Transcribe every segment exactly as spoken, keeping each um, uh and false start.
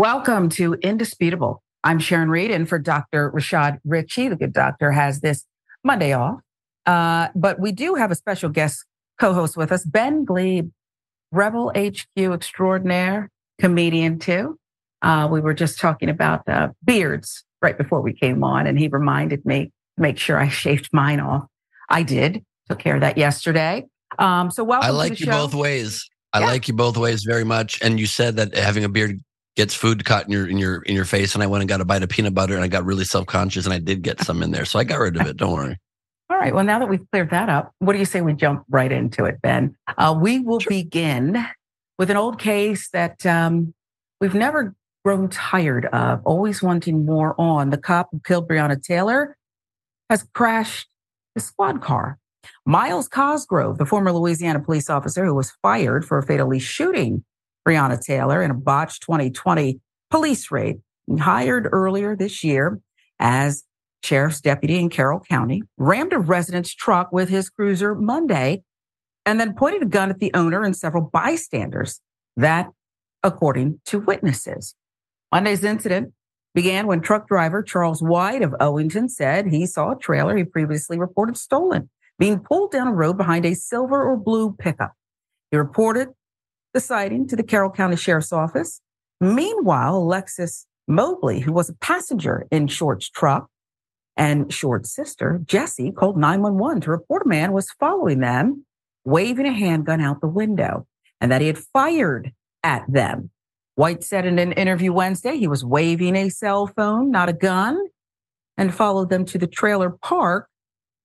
Welcome to Indisputable. I'm Sharon Reed, and for Doctor Rashad Ritchie, the good doctor has this Monday off. Uh, but we do have a special guest co-host with us, Ben Gleib, Rebel H Q extraordinaire, comedian too. Uh, we were just talking about uh, beards right before we came on, and he reminded me to make sure I shaved mine off. I did. Took care of that yesterday. Um, so welcome to the show. I like you both ways. I yeah. like you both ways very much. And you said that having a beard gets food caught in your in your in your face. And I went and got a bite of peanut butter, and I got really self-conscious, and I did get some in there. So I got rid of it. Don't worry. All right. Well, now that we've cleared that up, what do you say we jump right into it, Ben? Uh, we will sure. begin with an old case that um, we've never grown tired of, always wanting more on. The cop who killed Breonna Taylor has crashed his squad car. Miles Cosgrove, the former Louisiana police officer who was fired for fatally shooting Breonna Taylor in a botched twenty twenty police raid, hired earlier this year as sheriff's deputy in Carroll County, rammed a resident's truck with his cruiser Monday and then pointed a gun at the owner and several bystanders. That, according to witnesses. Monday's incident began when truck driver Charles White of Owington said he saw a trailer he previously reported stolen being pulled down a road behind a silver or blue pickup. He reported the sighting to the Carroll County Sheriff's Office. Meanwhile, Alexis Mobley, who was a passenger in Short's truck and Short's sister, Jessie, called nine one one to report a man was following them, waving a handgun out the window, and that he had fired at them. White said in an interview Wednesday he was waving a cell phone, not a gun, and followed them to the trailer park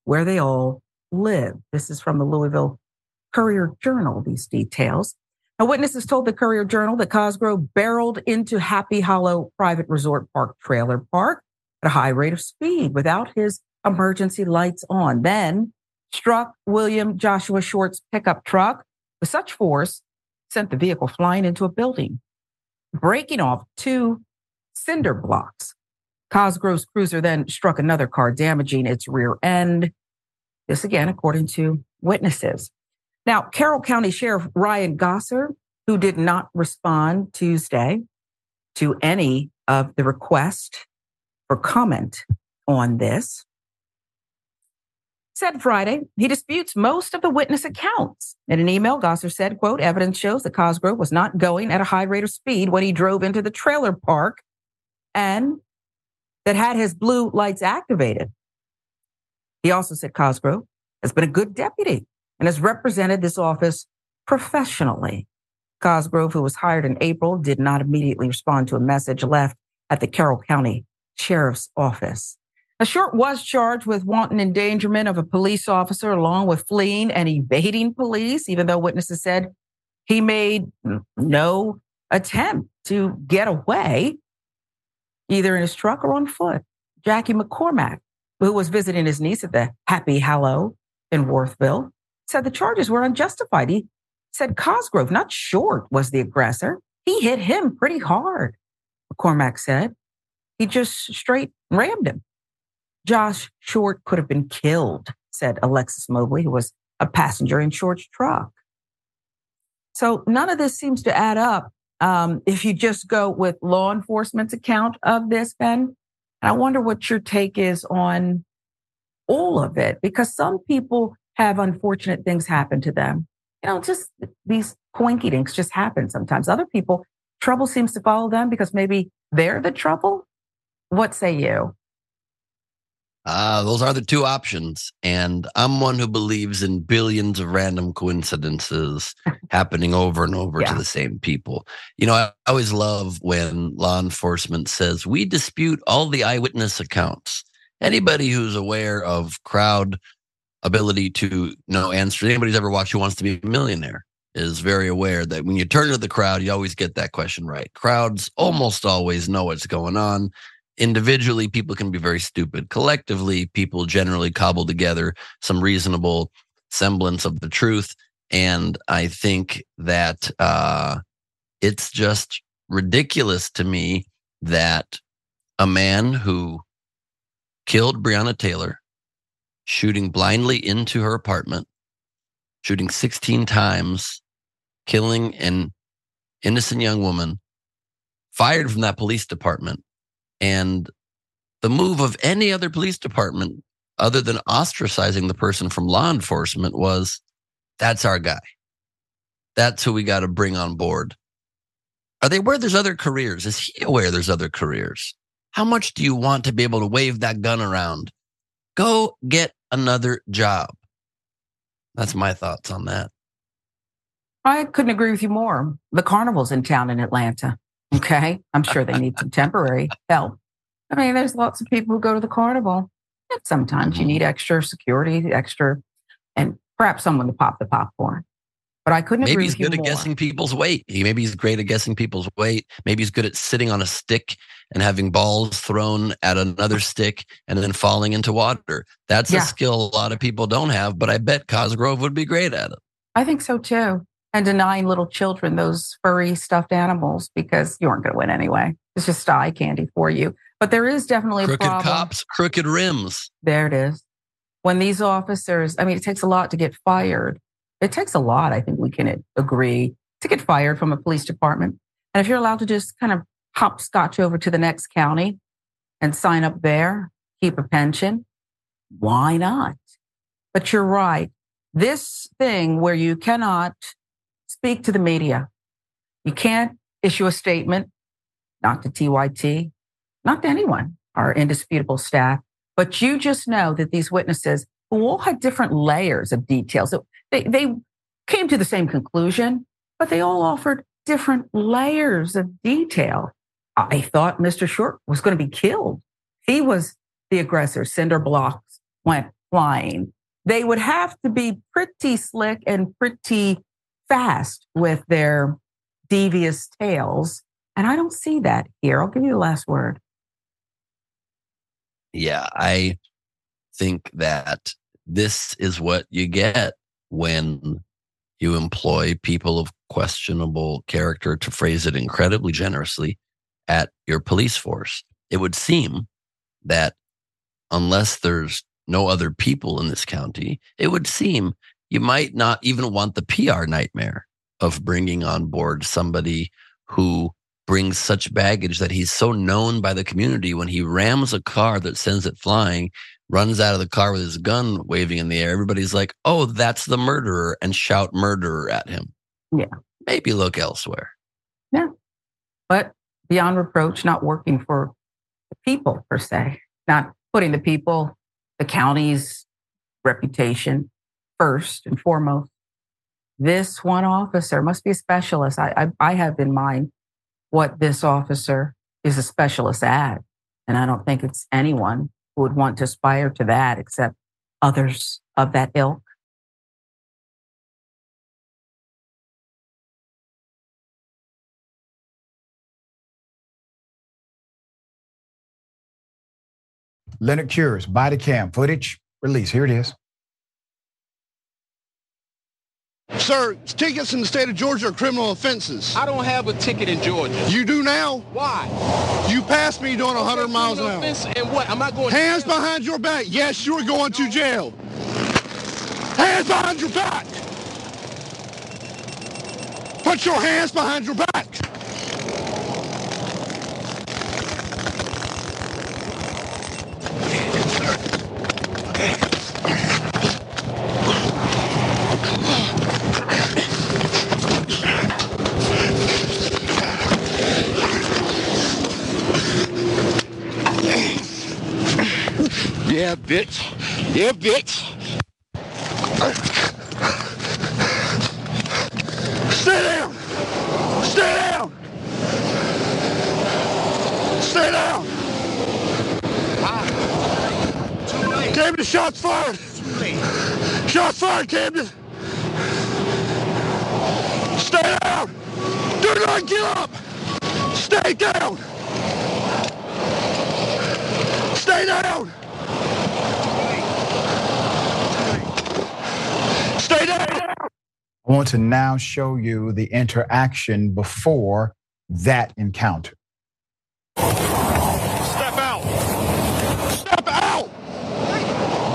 where they all live. This is from the Louisville Courier-Journal, these details. Now, witnesses told the Courier-Journal that Cosgrove barreled into Happy Hollow Private Resort Park trailer park at a high rate of speed without his emergency lights on, then struck William Joshua Short's pickup truck with such force, sent the vehicle flying into a building, breaking off two cinder blocks. Cosgrove's cruiser then struck another car, damaging its rear end. This again, according to witnesses. Now, Carroll County Sheriff Ryan Gosser, who did not respond Tuesday to any of the request for comment on this, said Friday he disputes most of the witness accounts. In an email, Gosser said, quote, evidence shows that Cosgrove was not going at a high rate of speed when he drove into the trailer park and that had his blue lights activated. He also said Cosgrove has been a good deputy and has represented this office professionally. Cosgrove, who was hired in April, did not immediately respond to a message left at the Carroll County Sheriff's Office. Now, Short was charged with wanton endangerment of a police officer along with fleeing and evading police, even though witnesses said he made no attempt to get away, either in his truck or on foot. Jackie McCormack, who was visiting his niece at the Happy Hollow in Worthville, said the charges were unjustified. He said Cosgrove, not Short, was the aggressor. He hit him pretty hard, McCormack said. He just straight rammed him. Josh Short could have been killed, said Alexis Mobley, who was a passenger in Short's truck. So none of this seems to add up um, if you just go with law enforcement's account of this, Ben. I wonder what your take is on all of it, because some people have unfortunate things happen to them. You know, just these coinky dinks just happen sometimes. Other people, trouble seems to follow them because maybe they're the trouble. What say you? Uh, those are the two options. And I'm one who believes in billions of random coincidences happening over and over yeah. to the same people. You know, I always love when law enforcement says, we dispute all the eyewitness accounts. Anybody who's aware of crowd ability to you know answer, anybody who's ever watched Who Wants to Be a Millionaire is very aware that when you turn to the crowd, you always get that question right. Crowds almost always know what's going on. Individually, people can be very stupid. Collectively, people generally cobble together some reasonable semblance of the truth. And I think that uh, it's just ridiculous to me that a man who killed Breonna Taylor, shooting blindly into her apartment, shooting sixteen times, killing an innocent young woman, fired from that police department. And the move of any other police department, other than ostracizing the person from law enforcement, was, that's our guy. That's who we got to bring on board. Are they aware there's other careers? Is he aware there's other careers? How much do you want to be able to wave that gun around? Go get another job. That's my thoughts on that. I couldn't agree with you more. The carnival's in town in Atlanta. Okay. I'm sure they need some temporary help. I mean, there's lots of people who go to the carnival. And sometimes you need extra security, extra, and perhaps someone to pop the popcorn. But I couldn't agree with you more. Maybe he's good at guessing people's weight. Maybe he's great at guessing people's weight. Maybe he's good at sitting on a stick and having balls thrown at another stick and then falling into water. That's yeah. a skill a lot of people don't have, but I bet Cosgrove would be great at it. I think so too. And denying little children those furry stuffed animals, because you aren't going to win anyway. It's just eye candy for you. But there is definitely crooked a problem. Crooked cops, crooked rims. There it is. When these officers, I mean, it takes a lot to get fired. It takes a lot, I think we can agree, to get fired from a police department. And if you're allowed to just kind of hopscotch over to the next county and sign up there, keep a pension, why not? But you're right. This thing where you cannot speak to the media, you can't issue a statement, not to T Y T, not to anyone, our indisputable staff, but you just know that these witnesses who all had different layers of details. So They, they came to the same conclusion, but they all offered different layers of detail. I thought Mister Short was going to be killed. He was the aggressor. Cinder blocks went flying. They would have to be pretty slick and pretty fast with their devious tales. And I don't see that here. I'll give you the last word. Yeah, I think that this is what you get when you employ people of questionable character, to phrase it incredibly generously, at your police force. It would seem that unless there's no other people in this county, it would seem you might not even want the P R nightmare of bringing on board somebody who brings such baggage that he's so known by the community. When he rams a car that sends it flying, runs out of the car with his gun waving in the air, everybody's like, oh, that's the murderer, and shout murderer at him. Yeah. Maybe look elsewhere. Yeah. But beyond reproach, not working for the people, per se, not putting the people, the county's reputation first and foremost. This one officer must be a specialist. I, I, I have in mind what this officer is a specialist at, and I don't think it's anyone who would want to aspire to that, except others of that ilk. Leonard Cure's body cam footage release. Here it is. Sir, tickets in the state of Georgia are criminal offenses. I don't have a ticket in Georgia. You do now? Why? You passed me doing one hundred miles an hour. And what? Am I going to jail? Hands behind your back. Yes, you're going to jail. Hands behind your back. Put your hands behind your back. Yeah, bitch. Yeah, bitch. Stay down. Stay down. Stay down. Ah. Camden, shots fired. Shots fired, Camden. Stay down. Do not get up. Stay down. Stay down. I want to now show you the interaction before that encounter. Step out. Step out.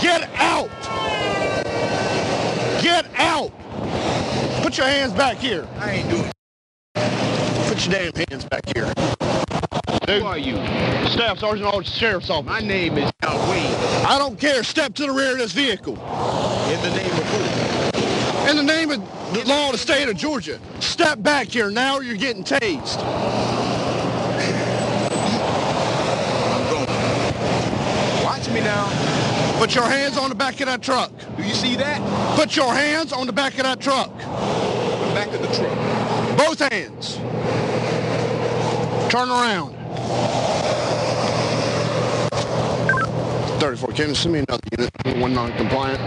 Get out. Get out. Put your hands back here. I ain't doing it. Put your damn hands back here. Dude. Who are you? Staff Sergeant Officer, Sheriff's Office. My name is Al Wade. I don't care. Step to the rear of this vehicle. In the name of who? In the name of the law of the state of Georgia. Step back here now or you're getting tased. I'm going. Watch me now. Put your hands on the back of that truck. Do you see that? Put your hands on the back of that truck. The back of the truck. Both hands. Turn around. thirty-four, Camden, send me another unit. One non-compliant.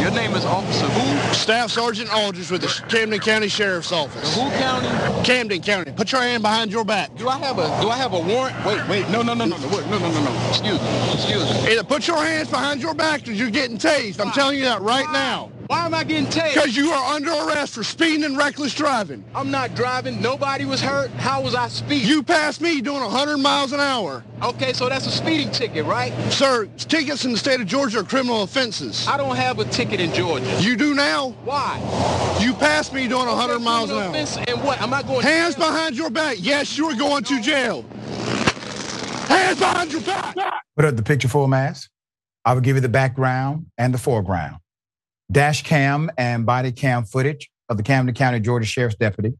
Your name is Officer who? Staff Sergeant Aldridge with the Camden County Sheriff's Office. The who county? Camden County. Put your hand behind your back. Do I have a Do I have a warrant? Wait, wait. No, no, no, no, no, no, no, no, no. Excuse me. Excuse me. Either put your hands behind your back or you're getting tased. I'm telling you that right now. Why am I getting tased? Because you are under arrest for speeding and reckless driving. I'm not driving. Nobody was hurt. How was I speeding? You passed me doing one hundred miles an hour. Okay, so that's a speeding ticket, right? Sir, tickets in the state of Georgia are criminal offenses. I don't have a ticket in Georgia. You do now? Why? You passed me doing one hundred miles an hour. Offense and what? I'm not going to jail. Hands behind your back. Yes, you are going to jail. Hands behind your back. Put up the picture for a mask. I will give you the background and the foreground. Dash cam and body cam footage of the Camden County, Georgia Sheriff's deputy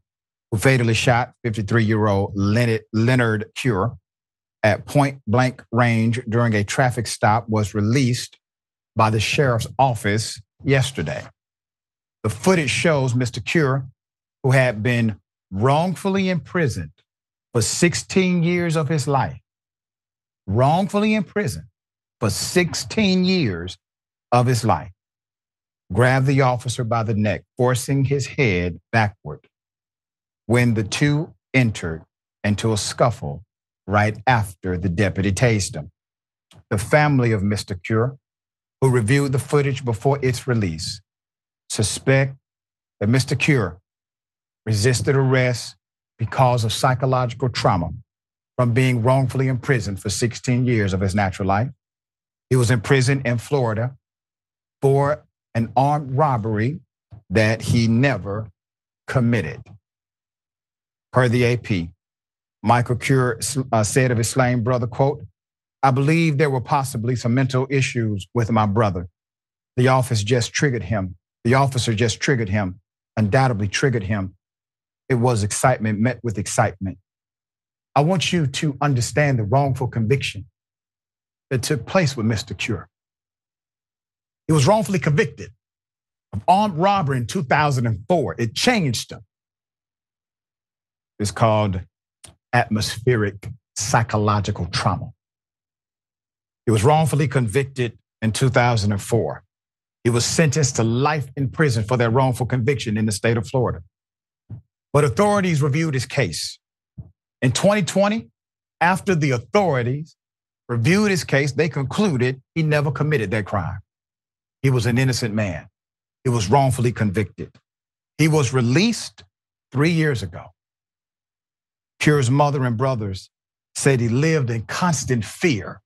who fatally shot fifty-three-year-old Leonard Cure at point blank range during a traffic stop was released by the sheriff's office yesterday. The footage shows Mister Cure, who had been wrongfully imprisoned for sixteen years of his life, wrongfully imprisoned for sixteen years of his life, grabbed the officer by the neck, forcing his head backward when the two entered into a scuffle right after the deputy tased him. The family of Mister Cure, who reviewed the footage before its release, suspect that Mister Cure resisted arrest because of psychological trauma from being wrongfully imprisoned for sixteen years of his natural life. He was imprisoned in Florida for an armed robbery that he never committed. Per the A P, Michael Cure said of his slain brother, quote, "I believe there were possibly some mental issues with my brother. The office just triggered him. The officer just triggered him, undoubtedly triggered him. It was excitement met with excitement." I want you to understand the wrongful conviction that took place with Mister Cure. He was wrongfully convicted of armed robbery in two thousand four. It changed him. It's called atmospheric psychological trauma. He was wrongfully convicted in two thousand four. He was sentenced to life in prison for that wrongful conviction in the state of Florida. But authorities reviewed his case. In twenty twenty, after the authorities reviewed his case, they concluded he never committed that crime. He was an innocent man. He was wrongfully convicted. He was released three years ago. Cure's mother and brothers said he lived in constant fear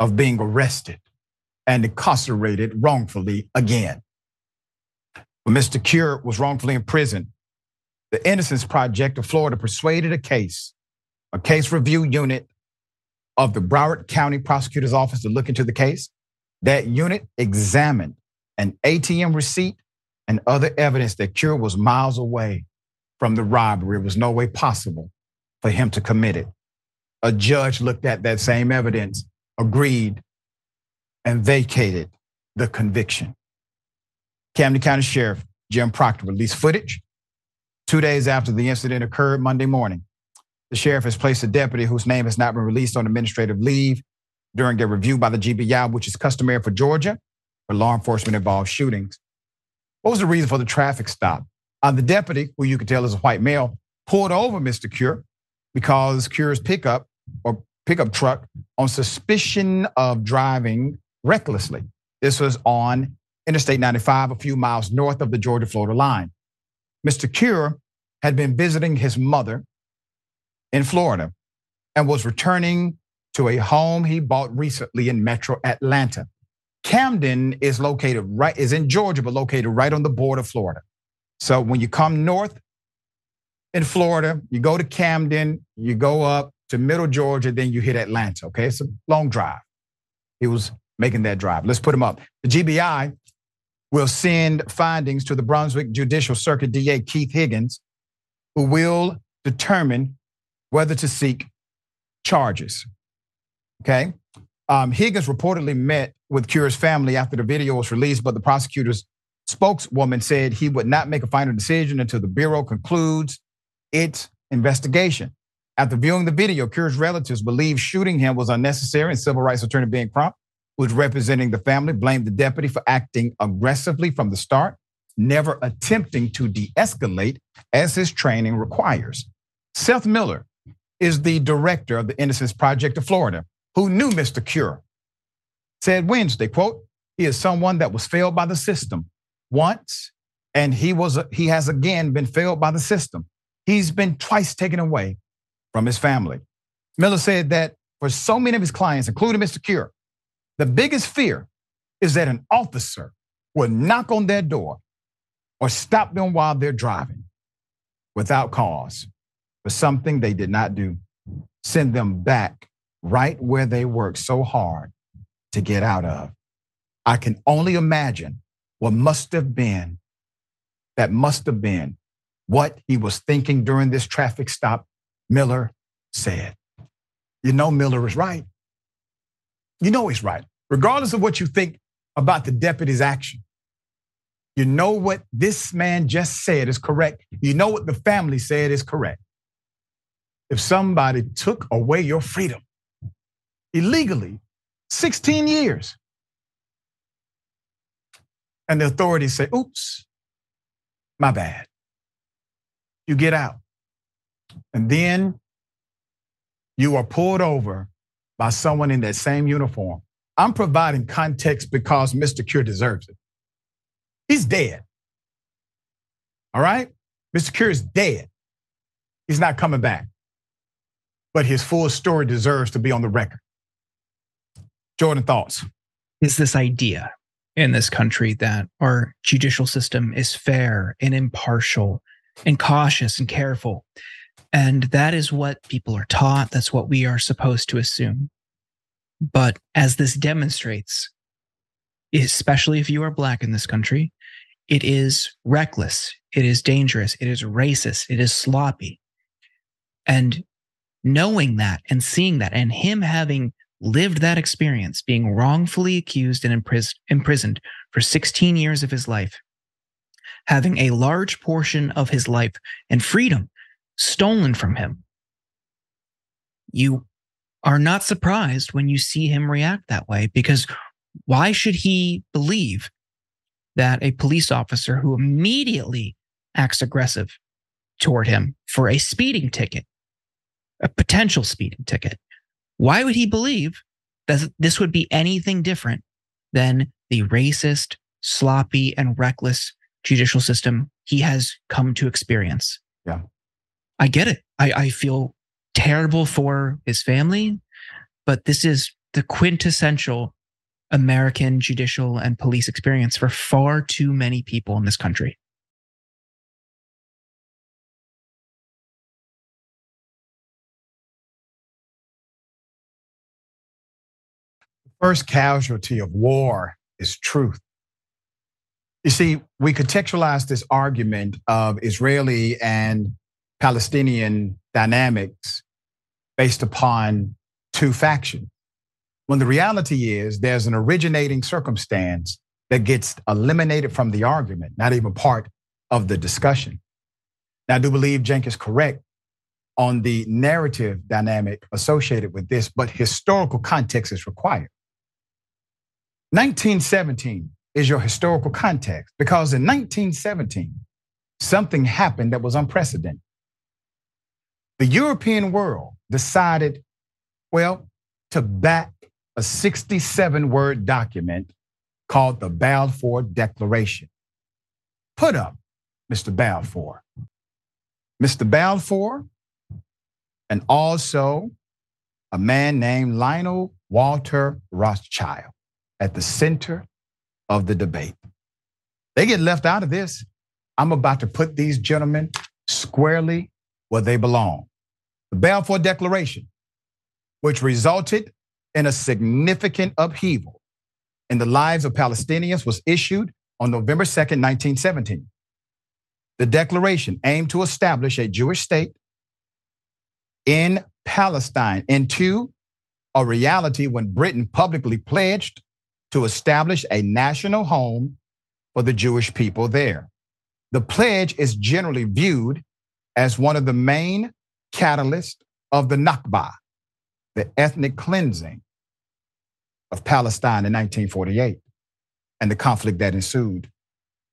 of being arrested and incarcerated wrongfully again. When Mister Cure was wrongfully imprisoned, the Innocence Project of Florida persuaded a case, a case review unit of the Broward County Prosecutor's Office to look into the case. That unit examined an A T M receipt and other evidence that Cure was miles away from the robbery. It was no way possible for him to commit it. A judge looked at that same evidence, agreed, and vacated the conviction. Camden County Sheriff Jim Proctor released footage two days after the incident occurred Monday morning. The sheriff has placed a deputy whose name has not been released on administrative leave during their review by the G B I, which is customary for Georgia, for law enforcement-involved shootings. What was the reason for the traffic stop? Uh, the deputy, who you can tell is a white male, pulled over Mister Cure because Cure's pickup or pickup truck on suspicion of driving recklessly. This was on Interstate ninety-five, a few miles north of the Georgia-Florida line. Mister Cure had been visiting his mother in Florida and was returning to a home he bought recently in Metro Atlanta. Camden is located right, is in Georgia, but located right on the border of Florida. So when you come north in Florida, you go to Camden, you go up to middle Georgia, then you hit Atlanta, okay? It's a long drive. He was making that drive. Let's put him up. The G B I will send findings to the Brunswick Judicial Circuit D A Keith Higgins, who will determine whether to seek charges, okay? Um, Higgins reportedly met with Cure's family after the video was released, but the prosecutor's spokeswoman said he would not make a final decision until the Bureau concludes its investigation. After viewing the video, Cure's relatives believe shooting him was unnecessary, and civil rights attorney Ben Crump, who's representing the family, blamed the deputy for acting aggressively from the start, never attempting to de-escalate as his training requires. Seth Miller is the director of the Innocence Project of Florida, who knew Mister Cure, said Wednesday, quote, "He is someone that was failed by the system once, and he was he has again been failed by the system. He's been twice taken away from his family." Miller said that for so many of his clients, including Mister Cure, the biggest fear is that an officer will knock on their door or stop them while they're driving without cause for something they did not do, send them back right where they worked so hard to get out of. I can only imagine what must have been, that must have been what he was thinking during this traffic stop, Miller said. You know Miller is right. You know he's right. Regardless of what you think about the deputy's action, you know what this man just said is correct. You know what the family said is correct. If somebody took away your freedom illegally, sixteen years. And the authorities say, oops, my bad. You get out. And then you are pulled over by someone in that same uniform. I'm providing context because Mister Cure deserves it. He's dead. All right? Mister Cure is dead. He's not coming back. But his full story deserves to be on the record. Jordan, thoughts? Is this idea in this country that our judicial system is fair and impartial and cautious and careful? And that is what people are taught. That's what we are supposed to assume. But as this demonstrates, especially if you are Black in this country, it is reckless, it is dangerous, it is racist, it is sloppy. And knowing that and seeing that and him having lived that experience, being wrongfully accused and imprisoned for sixteen years of his life, having a large portion of his life and freedom stolen from him, you are not surprised when you see him react that way, because why should he believe that a police officer who immediately acts aggressive toward him for a speeding ticket, a potential speeding ticket, why would he believe that this would be anything different than the racist, sloppy, and reckless judicial system he has come to experience? Yeah, I get it. I, I feel terrible for his family, but this is the quintessential American judicial and police experience for far too many people in this country. First casualty of war is truth. You see, we contextualize this argument of Israeli and Palestinian dynamics based upon two factions, when the reality is there's an originating circumstance that gets eliminated from the argument, not even part of the discussion. Now, I do believe Jenk is correct on the narrative dynamic associated with this, but historical context is required. nineteen seventeen is your historical context, because in nineteen seventeen, something happened that was unprecedented. The European world decided, well, to back a sixty-seven word document called the Balfour Declaration. Put up Mister Balfour. Mister Balfour, and also a man named Lionel Walter Rothschild, at the center of the debate. They get left out of this. I'm about to put these gentlemen squarely where they belong. The Balfour Declaration, which resulted in a significant upheaval in the lives of Palestinians, was issued on November second, nineteen seventeen. The declaration aimed to establish a Jewish state in Palestine into a reality when Britain publicly pledged to establish a national home for the Jewish people there. The pledge is generally viewed as one of the main catalysts of the Nakba, the ethnic cleansing of Palestine in nineteen forty-eight, and the conflict that ensued.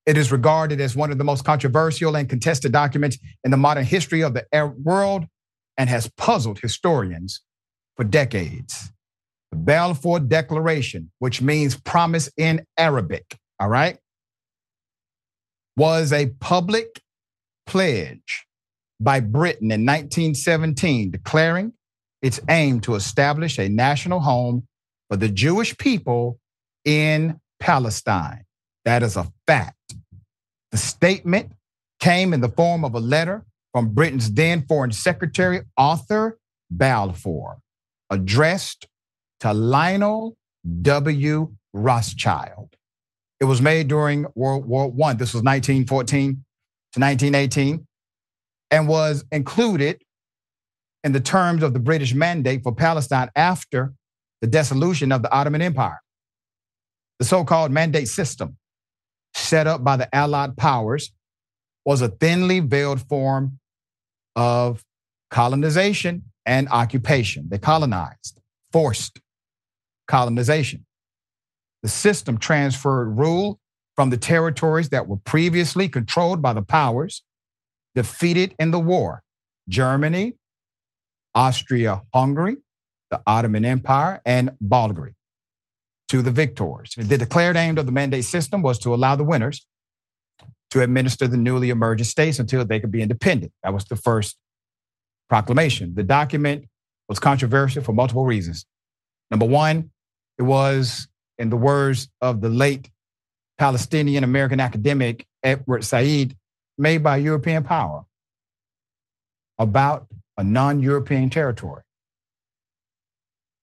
It is regarded as one of the most controversial and contested documents in the modern history of the Arab world, and has puzzled historians for decades. The Balfour Declaration, which means promise in Arabic, all right, was a public pledge by Britain in nineteen seventeen, declaring its aim to establish a national home for the Jewish people in Palestine. That is a fact. The statement came in the form of a letter from Britain's then Foreign Secretary, Arthur Balfour, addressed to Lionel W. Rothschild. It was made during World War One. This was nineteen fourteen to nineteen eighteen, and was included in the terms of the British mandate for Palestine after the dissolution of the Ottoman Empire. The so-called mandate system, set up by the Allied powers, was a thinly veiled form of colonization and occupation. They colonized, forced colonization. The system transferred rule from the territories that were previously controlled by the powers defeated in the war: Germany, Austria-Hungary, the Ottoman Empire, and Bulgaria, to the victors. The declared aim of the mandate system was to allow the winners to administer the newly emergent states until they could be independent. That was the first proclamation. The document was controversial for multiple reasons. Number one, it was, in the words of the late Palestinian American academic Edward Said, made by a European power about a non-European territory,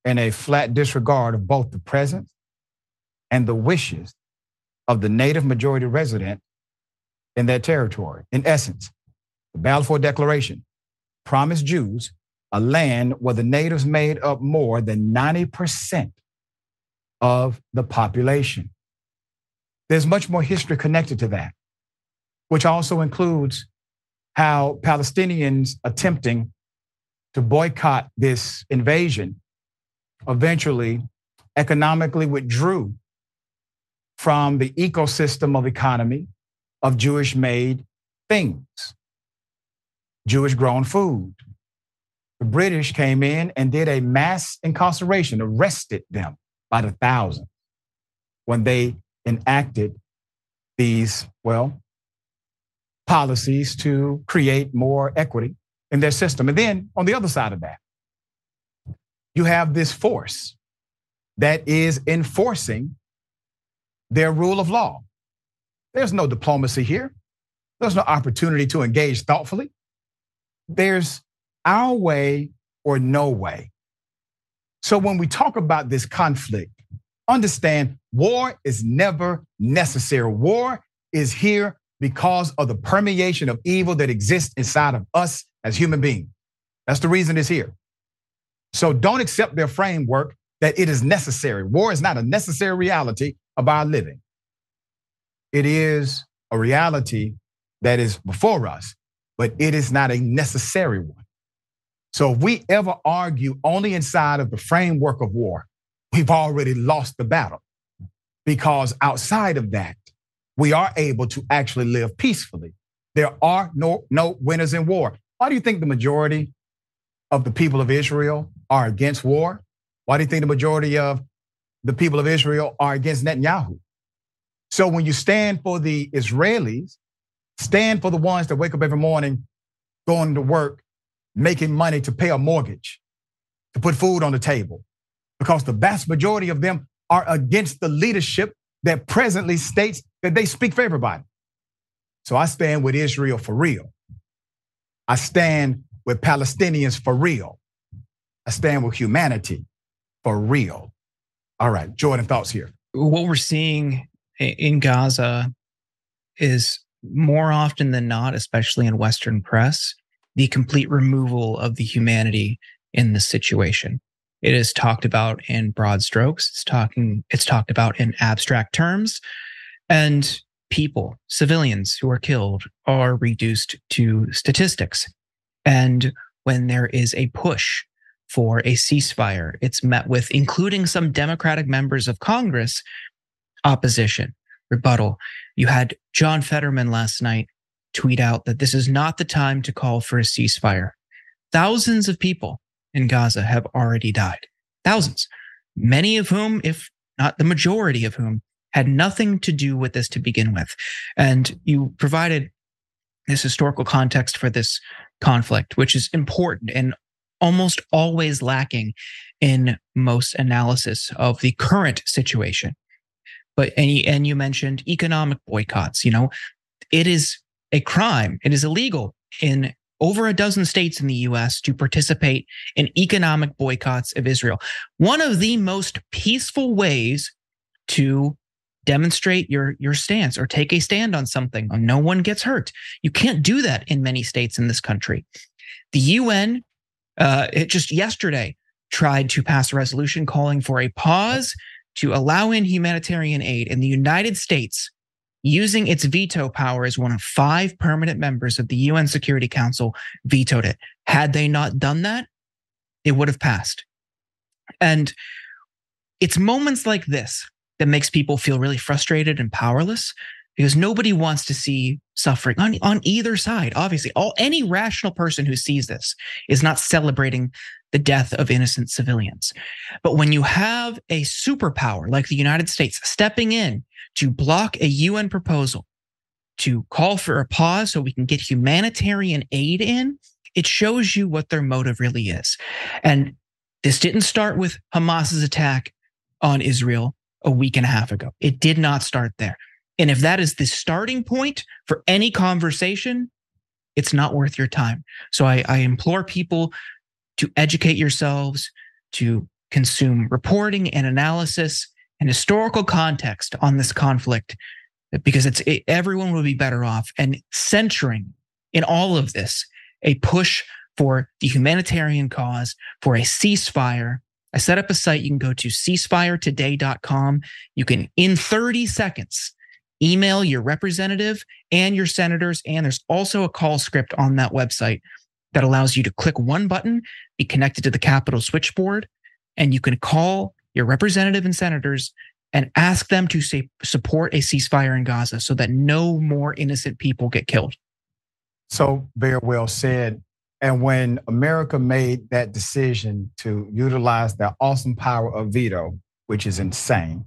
in a flat disregard of both the presence and the wishes of the native majority resident in that territory. In essence, the Balfour Declaration promised Jews a land where the natives made up more than ninety percent of the population. There's much more history connected to that, which also includes how Palestinians attempting to boycott this invasion eventually economically withdrew from the ecosystem of economy of Jewish-made things, Jewish-grown food. The British came in and did a mass incarceration, arrested them by the thousands when they enacted these, well, policies to create more equity in their system. And then on the other side of that, you have this force that is enforcing their rule of law. There's no diplomacy here. There's no opportunity to engage thoughtfully. There's our way or no way. So when we talk about this conflict, understand war is never necessary. War is here because of the permeation of evil that exists inside of us as human beings. That's the reason it's here. So don't accept their framework that it is necessary. War is not a necessary reality of our living. It is a reality that is before us, but it is not a necessary one. So if we ever argue only inside of the framework of war, we've already lost the battle, because outside of that, we are able to actually live peacefully. There are no, no winners in war. Why do you think the majority of the people of Israel are against war? Why do you think the majority of the people of Israel are against Netanyahu? So when you stand for the Israelis, stand for the ones that wake up every morning, going to work, making money to pay a mortgage, to put food on the table, because the vast majority of them are against the leadership that presently states that they speak for everybody. So I stand with Israel for real. I stand with Palestinians for real. I stand with humanity for real. All right, Jordan, thoughts here. What we're seeing in Gaza is more often than not, especially in Western press, the complete removal of the humanity in this situation. It is talked about in broad strokes. It's talking. It's talked about in abstract terms, and people, civilians who are killed, are reduced to statistics. And when there is a push for a ceasefire, it's met with, including some Democratic members of Congress, opposition, rebuttal. You had John Fetterman last night tweet out that this is not the time to call for a ceasefire. Thousands of people in Gaza have already died. Thousands, many of whom, if not the majority of whom, had nothing to do with this to begin with. And you provided this historical context for this conflict, which is important and almost always lacking in most analysis of the current situation. But and you mentioned economic boycotts. You know, it is a crime. It is illegal in over a dozen states in the U S to participate in economic boycotts of Israel. One of the most peaceful ways to demonstrate your, your stance or take a stand on something. No one gets hurt. You can't do that in many states in this country. The U N, uh, it just yesterday, tried to pass a resolution calling for a pause to allow in humanitarian aid, and the United States, using its veto power as one of five permanent members of the U N Security Council, vetoed it. Had they not done that, it would have passed. And it's moments like this that makes people feel really frustrated and powerless, because nobody wants to see suffering on, on either side. Obviously, all any rational person who sees this is not celebrating the death of innocent civilians. But when you have a superpower like the United States stepping in to block a U N proposal to call for a pause so we can get humanitarian aid in, it shows you what their motive really is. And this didn't start with Hamas's attack on Israel a week and a half ago. It did not start there. And if that is the starting point for any conversation, it's not worth your time. So I, I implore people to educate yourselves, to consume reporting and analysis and historical context on this conflict, because it's it, everyone will be better off. And centering in all of this a push for the humanitarian cause, for a ceasefire. I set up a site. You can go to ceasefire today dot com. You can, in thirty seconds, email your representative and your senators. And there's also a call script on that website that allows you to click one button, be connected to the Capitol switchboard, and you can call your representative and senators and ask them to say, support a ceasefire in Gaza so that no more innocent people get killed. So very well said. And when America made that decision to utilize their awesome power of veto, which is insane,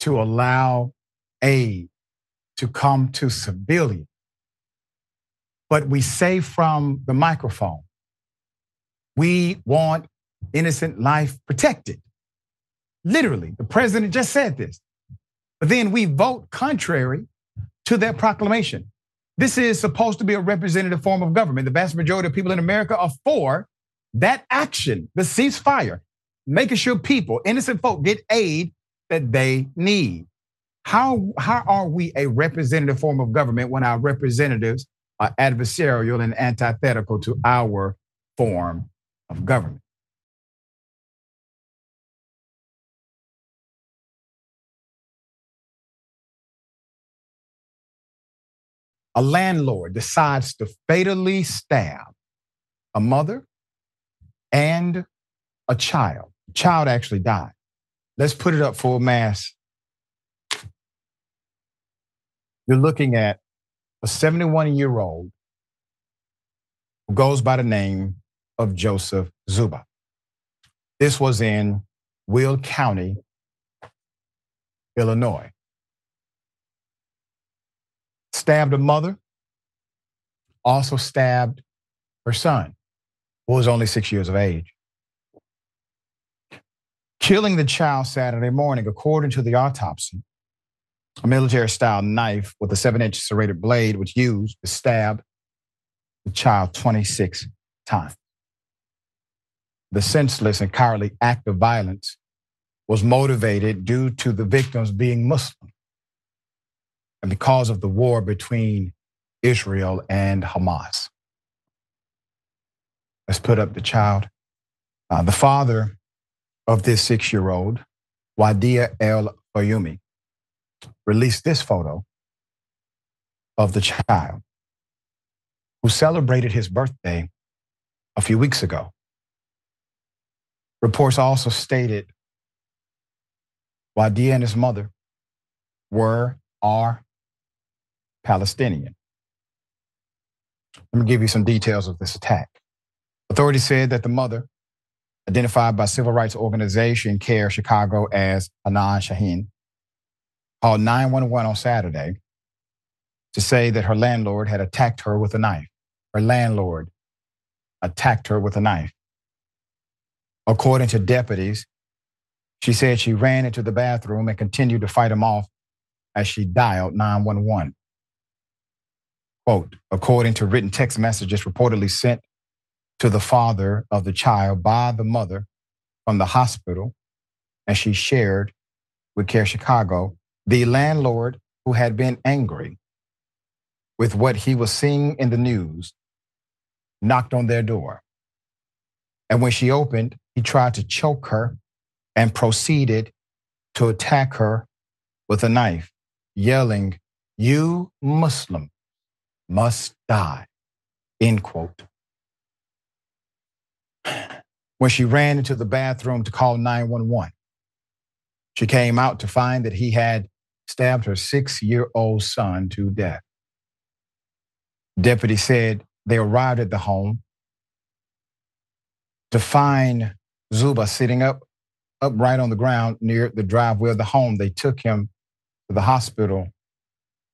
to allow aid to come to civilians, but we say from the microphone, we want innocent life protected. Literally, the president just said this. But then we vote contrary to that proclamation. This is supposed to be a representative form of government. The vast majority of people in America are for that action, the ceasefire, making sure people, innocent folk, get aid that they need. How, how are we a representative form of government when our representatives are adversarial and antithetical to our form of government? A landlord decides to fatally stab a mother and a child. The child actually died. Let's put it up full mass. You're looking at a seventy-one-year-old who goes by the name of Joseph Zuba. This was in Will County, Illinois. Stabbed a mother, also stabbed her son, who was only six years of age. Killing the child Saturday morning, according to the autopsy, a military-style knife with a seven-inch serrated blade was used to stab the child twenty-six times. The senseless and cowardly act of violence was motivated due to the victims being Muslim and because of the war between Israel and Hamas. Let's put up the child. Uh, the father of this six-year-old, Wadia El-Fayumi, released this photo of the child who celebrated his birthday a few weeks ago. Reports also stated Wadia and his mother were, are Palestinian. Let me give you some details of this attack. Authorities said that the mother, identified by civil rights organization Care Chicago as Hanan Shaheen, called nine one one on Saturday to say that her landlord had attacked her with a knife. Her landlord attacked her with a knife. According to deputies, she said she ran into the bathroom and continued to fight him off as she dialed nine one one. Quote, according to written text messages reportedly sent to the father of the child by the mother from the hospital, and she shared with Care Chicago, the landlord who had been angry with what he was seeing in the news knocked on their door. And when she opened, he tried to choke her and proceeded to attack her with a knife, yelling, "You Muslim must die," end quote. When she ran into the bathroom to call nine one one, she came out to find that he had stabbed her six-year-old son to death. Deputies said they arrived at the home to find Zuba sitting up upright on the ground near the driveway of the home. They took him to the hospital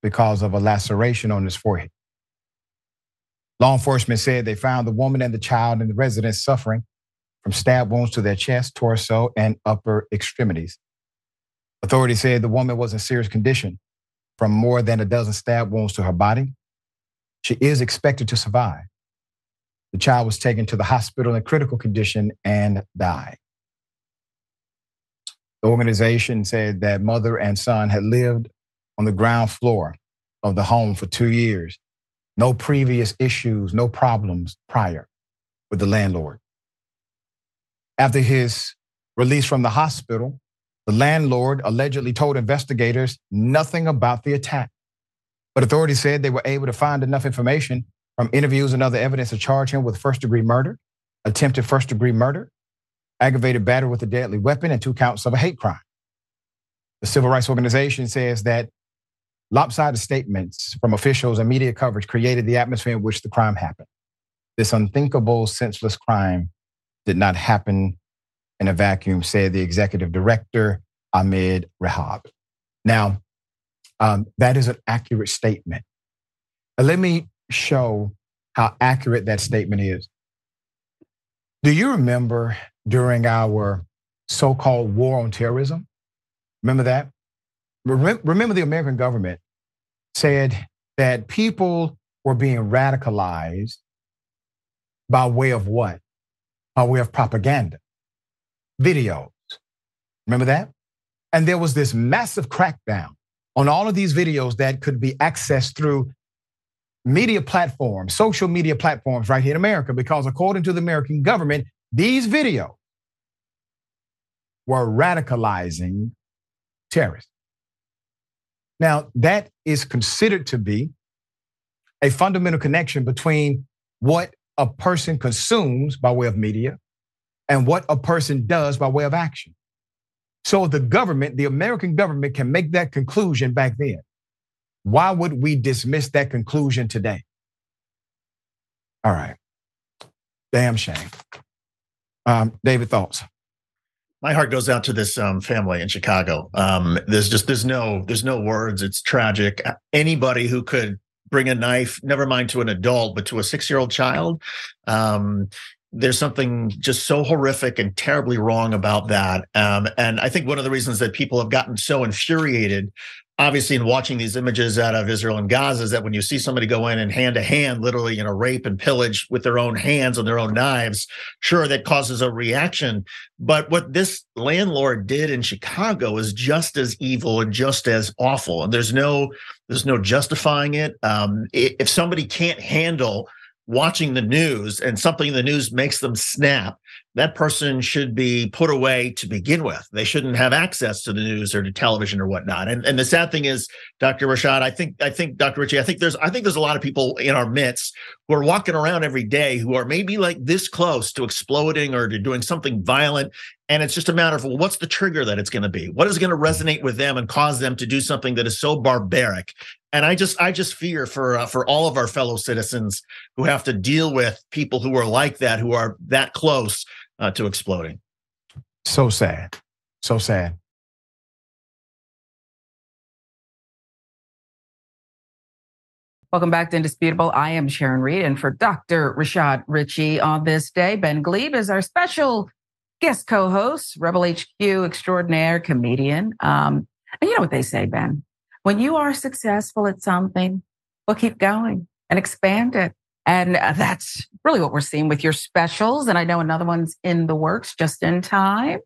because of a laceration on his forehead. Law enforcement said they found the woman and the child in the residence suffering from stab wounds to their chest, torso, and upper extremities. Authorities said the woman was in serious condition from more than a dozen stab wounds to her body. She is expected to survive. The child was taken to the hospital in critical condition and died. The organization said that mother and son had lived on the ground floor of the home for two years. No previous issues, no problems prior with the landlord. After his release from the hospital, the landlord allegedly told investigators nothing about the attack. But authorities said they were able to find enough information from interviews and other evidence to charge him with first-degree murder, attempted first-degree murder, aggravated battery with a deadly weapon, and two counts of a hate crime. The civil rights organization says that lopsided statements from officials and media coverage created the atmosphere in which the crime happened. This unthinkable, senseless crime did not happen in a vacuum, said the executive director, Ahmed Rahab. Now, um, that is an accurate statement. Now, let me show how accurate that statement is. Do you remember during our so-called war on terrorism? Remember that? Remember, the American government said that people were being radicalized by way of what? By way of propaganda, videos. Remember that? And there was this massive crackdown on all of these videos that could be accessed through media platforms, social media platforms right here in America, because according to the American government, these videos were radicalizing terrorists. Now, that is considered to be a fundamental connection between what a person consumes by way of media and what a person does by way of action. So the government, the American government, can make that conclusion back then. Why would we dismiss that conclusion today? All right. Damn shame. Um, David, thoughts? My heart goes out to this um, family in Chicago. Um, there's just there's no there's no words. It's tragic. Anybody who could bring a knife, never mind to an adult, but to a six-year-old child, um, there's something just so horrific and terribly wrong about that. Um, and I think one of the reasons that people have gotten so infuriated obviously in watching these images out of Israel and Gaza is that when you see somebody go in and hand to hand, literally, you know, rape and pillage with their own hands and their own knives, sure, that causes a reaction. But what this landlord did in Chicago is just as evil and just as awful. And there's no there's no justifying it. Um, if somebody can't handle watching the news and something in the news makes them snap, that person should be put away to begin with. They shouldn't have access to the news or to television or whatnot. And and the sad thing is, Doctor Rashad, I think I think Doctor Ritchie, I think there's I think there's a lot of people in our midst who are walking around every day who are maybe like this close to exploding or to doing something violent. And it's just a matter of, well, what's the trigger that it's going to be? What is going to resonate with them and cause them to do something that is so barbaric? And I just I just fear for uh, for all of our fellow citizens who have to deal with people who are like that, who are that close uh, to exploding. So sad. So sad. Welcome back to Indisputable. I am Sharon Reed, and for Doctor Rashad Ritchie on this day, Ben Gleib is our special guest co-host, Rebel H Q extraordinaire comedian. Um, and you know what they say, Ben? When you are successful at something, well, keep going and expand it. And that's really what we're seeing with your specials. And I know another one's in the works just in time.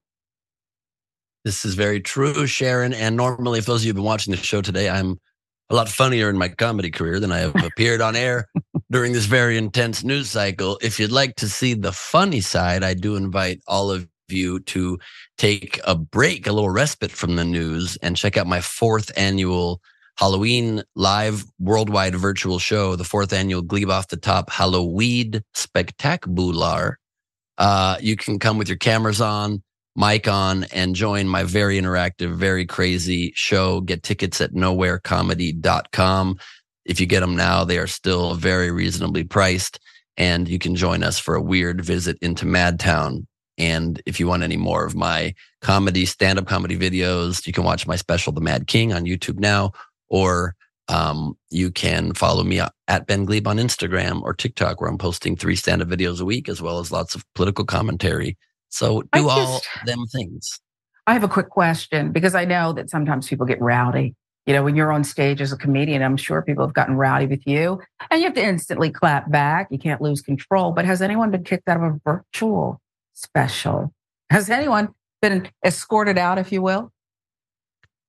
This is very true, Sharon. And normally, for those of you who've been watching the show today, I'm a lot funnier in my comedy career than I have appeared on air during this very intense news cycle. If you'd like to see the funny side, I do invite all of you to take a break, a little respite from the news, and check out my fourth annual Halloween live worldwide virtual show, the fourth annual Glebe Off the Top Halloween Spectacular. Uh, you can come with your cameras on, mic on, and join my very interactive, very crazy show. Get tickets at nowhere comedy dot com. If you get them now, they are still very reasonably priced, and you can join us for a weird visit into Madtown. And if you want any more of my comedy, stand-up comedy videos, you can watch my special, The Mad King, on YouTube now, or um, you can follow me at Ben Gleib on Instagram or TikTok, where I'm posting three stand-up videos a week, as well as lots of political commentary. So do just, all them things. I have a quick question, because I know that sometimes people get rowdy. You know, when you're on stage as a comedian, I'm sure people have gotten rowdy with you, and you have to instantly clap back. You can't lose control. But has anyone been kicked out of a virtual special? Has anyone been escorted out, if you will?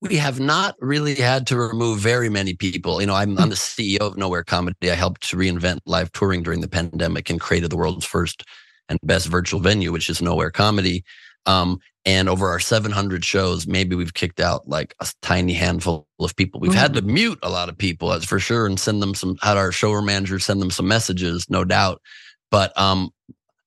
We have not really had to remove very many people. You know, I'm, I'm the C E O of Nowhere Comedy. I helped to reinvent live touring during the pandemic and created the world's first and best virtual venue, which is Nowhere Comedy. Um, and over our seven hundred shows, maybe we've kicked out like a tiny handful of people. We've mm-hmm. had to mute a lot of people, that's for sure, and send them some, had our showroom manager send them some messages, no doubt. But um,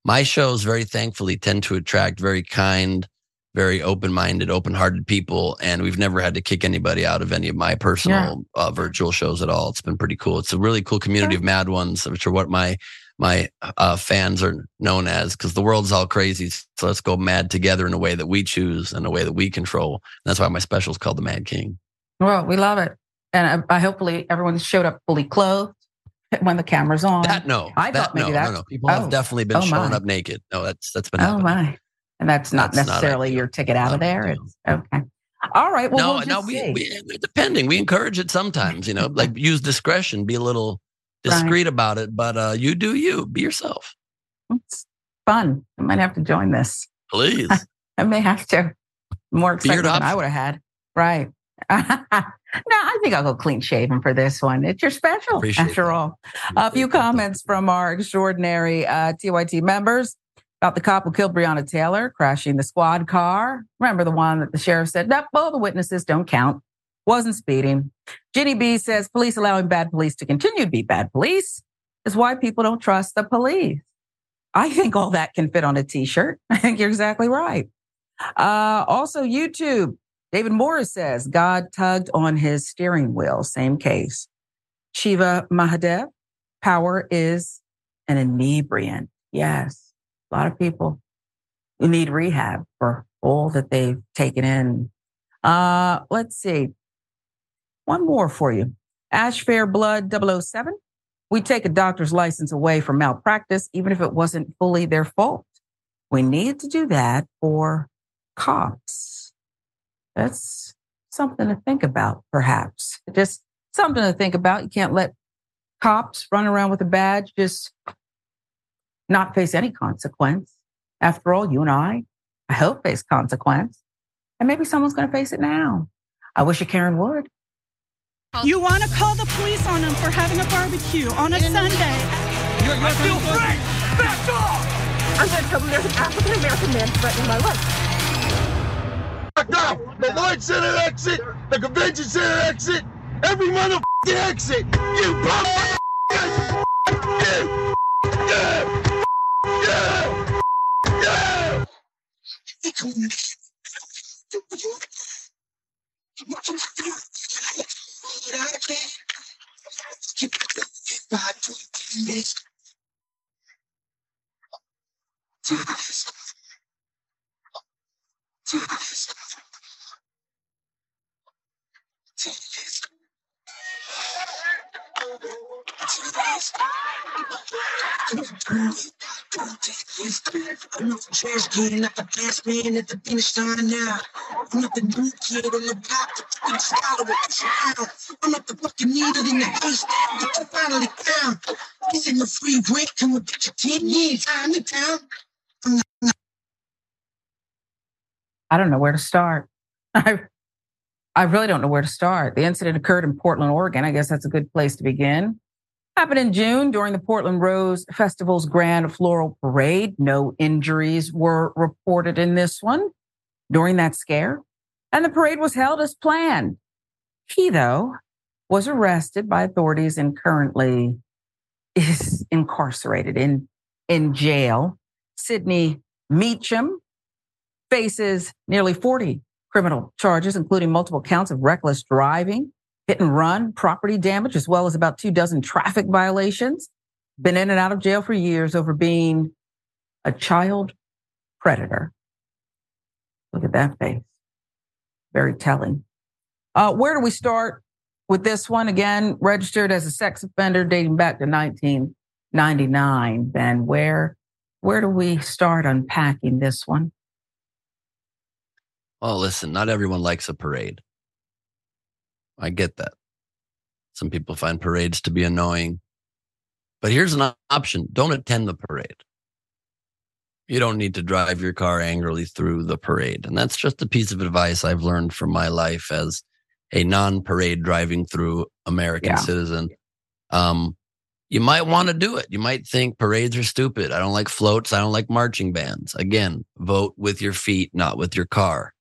my shows, very thankfully, tend to attract very kind, very open-minded, open-hearted people. And we've never had to kick anybody out of any of my personal yeah. uh, virtual shows at all. It's been pretty cool. It's a really cool community yeah. of mad ones, which are what my my uh, fans are known as, because the world's all crazy. So let's go mad together in a way that we choose and a way that we control. And that's why my special is called The Mad King. Well, we love it. And I, I hopefully everyone showed up fully clothed when the camera's on. That no, I that, thought maybe no, that. No, no. People oh, have definitely been oh showing up naked. No, that's that's been. Happening. Oh my, and that's not that's necessarily not your ticket out no, of there. No. It's okay. All right. Well, no, we'll no, we, we depending. We encourage it sometimes. You know, like use discretion. Be a little discreet right. about it. But uh, you do you. Be yourself. It's fun. I might have to join this. Please. I, I may have to. More excited than I would have had. Right. No, I think I'll go clean shaven for this one. It's your special, Appreciate after that. all. Appreciate a few that. comments from our extraordinary uh, T Y T members about the cop who killed Breonna Taylor crashing the squad car. Remember the one that the sheriff said, nope, all the witnesses don't count. Wasn't speeding. Ginny B says, police allowing bad police to continue to be bad police is why people don't trust the police. I think all that can fit on a T-shirt. I think you're exactly right. Uh, also, YouTube. David Morris says, God tugged on his steering wheel. Same case. Shiva Mahadev, power is an inebriant. Yes, a lot of people who need rehab for all that they've taken in. Uh, let's see. One more for you. Ash Fairblood double oh seven. We take a doctor's license away for malpractice, even if it wasn't fully their fault. We need to do that for cops. That's something to think about, perhaps. Just something to think about. You can't let cops run around with a badge, just not face any consequence. After all, you and I, I hope, face consequence. And maybe someone's going to face it now. I wish a Karen would. You want to call the police on them for having a barbecue on a In- Sunday. You're, you're I feel great. Back off. I'm going to tell them there's an African-American man threatening my life. Down. The Lloyd Center exit, the Convention Center exit, every motherfucking exit. You motherfucking you. Yeah. Yeah. Yeah. I'm at the fucking needle in the haystack that you finally found. This is a free break. Come and get your ten years on the town. I don't know where to start. I, I really don't know where to start. The incident occurred in Portland, Oregon. I guess that's a good place to begin. Happened in June during the Portland Rose Festival's Grand Floral Parade. No injuries were reported in this one during that scare. And the parade was held as planned. He, though, was arrested by authorities and currently is incarcerated in, in jail. Sidney Meacham faces nearly forty criminal charges, including multiple counts of reckless driving, hit and run, property damage, as well as about two dozen traffic violations. Been in and out of jail for years over being a child predator. Look at that face. Very telling. Uh, where do we start with this one? Again, registered as a sex offender dating back to nineteen ninety-nine. Ben, where, where do we start unpacking this one? Oh, listen, not everyone likes a parade. I get that. Some people find parades to be annoying. But here's an option. Don't attend the parade. You don't need to drive your car angrily through the parade. And that's just a piece of advice I've learned from my life as a non-parade driving through American yeah. citizen. Um, you might want to do it. You might think parades are stupid. I don't like floats. I don't like marching bands. Again, vote with your feet, not with your car.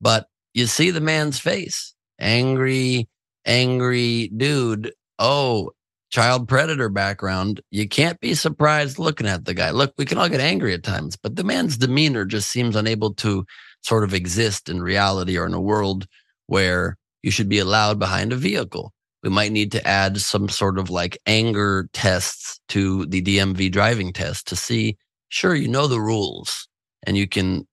But you see the man's face. Angry, angry dude. Oh, child predator background. You can't be surprised looking at the guy. Look, we can all get angry at times, but the man's demeanor just seems unable to sort of exist in reality or in a world where you should be allowed behind a vehicle. We might need to add some sort of like anger tests to the D M V driving test to see, sure, you know the rules and you can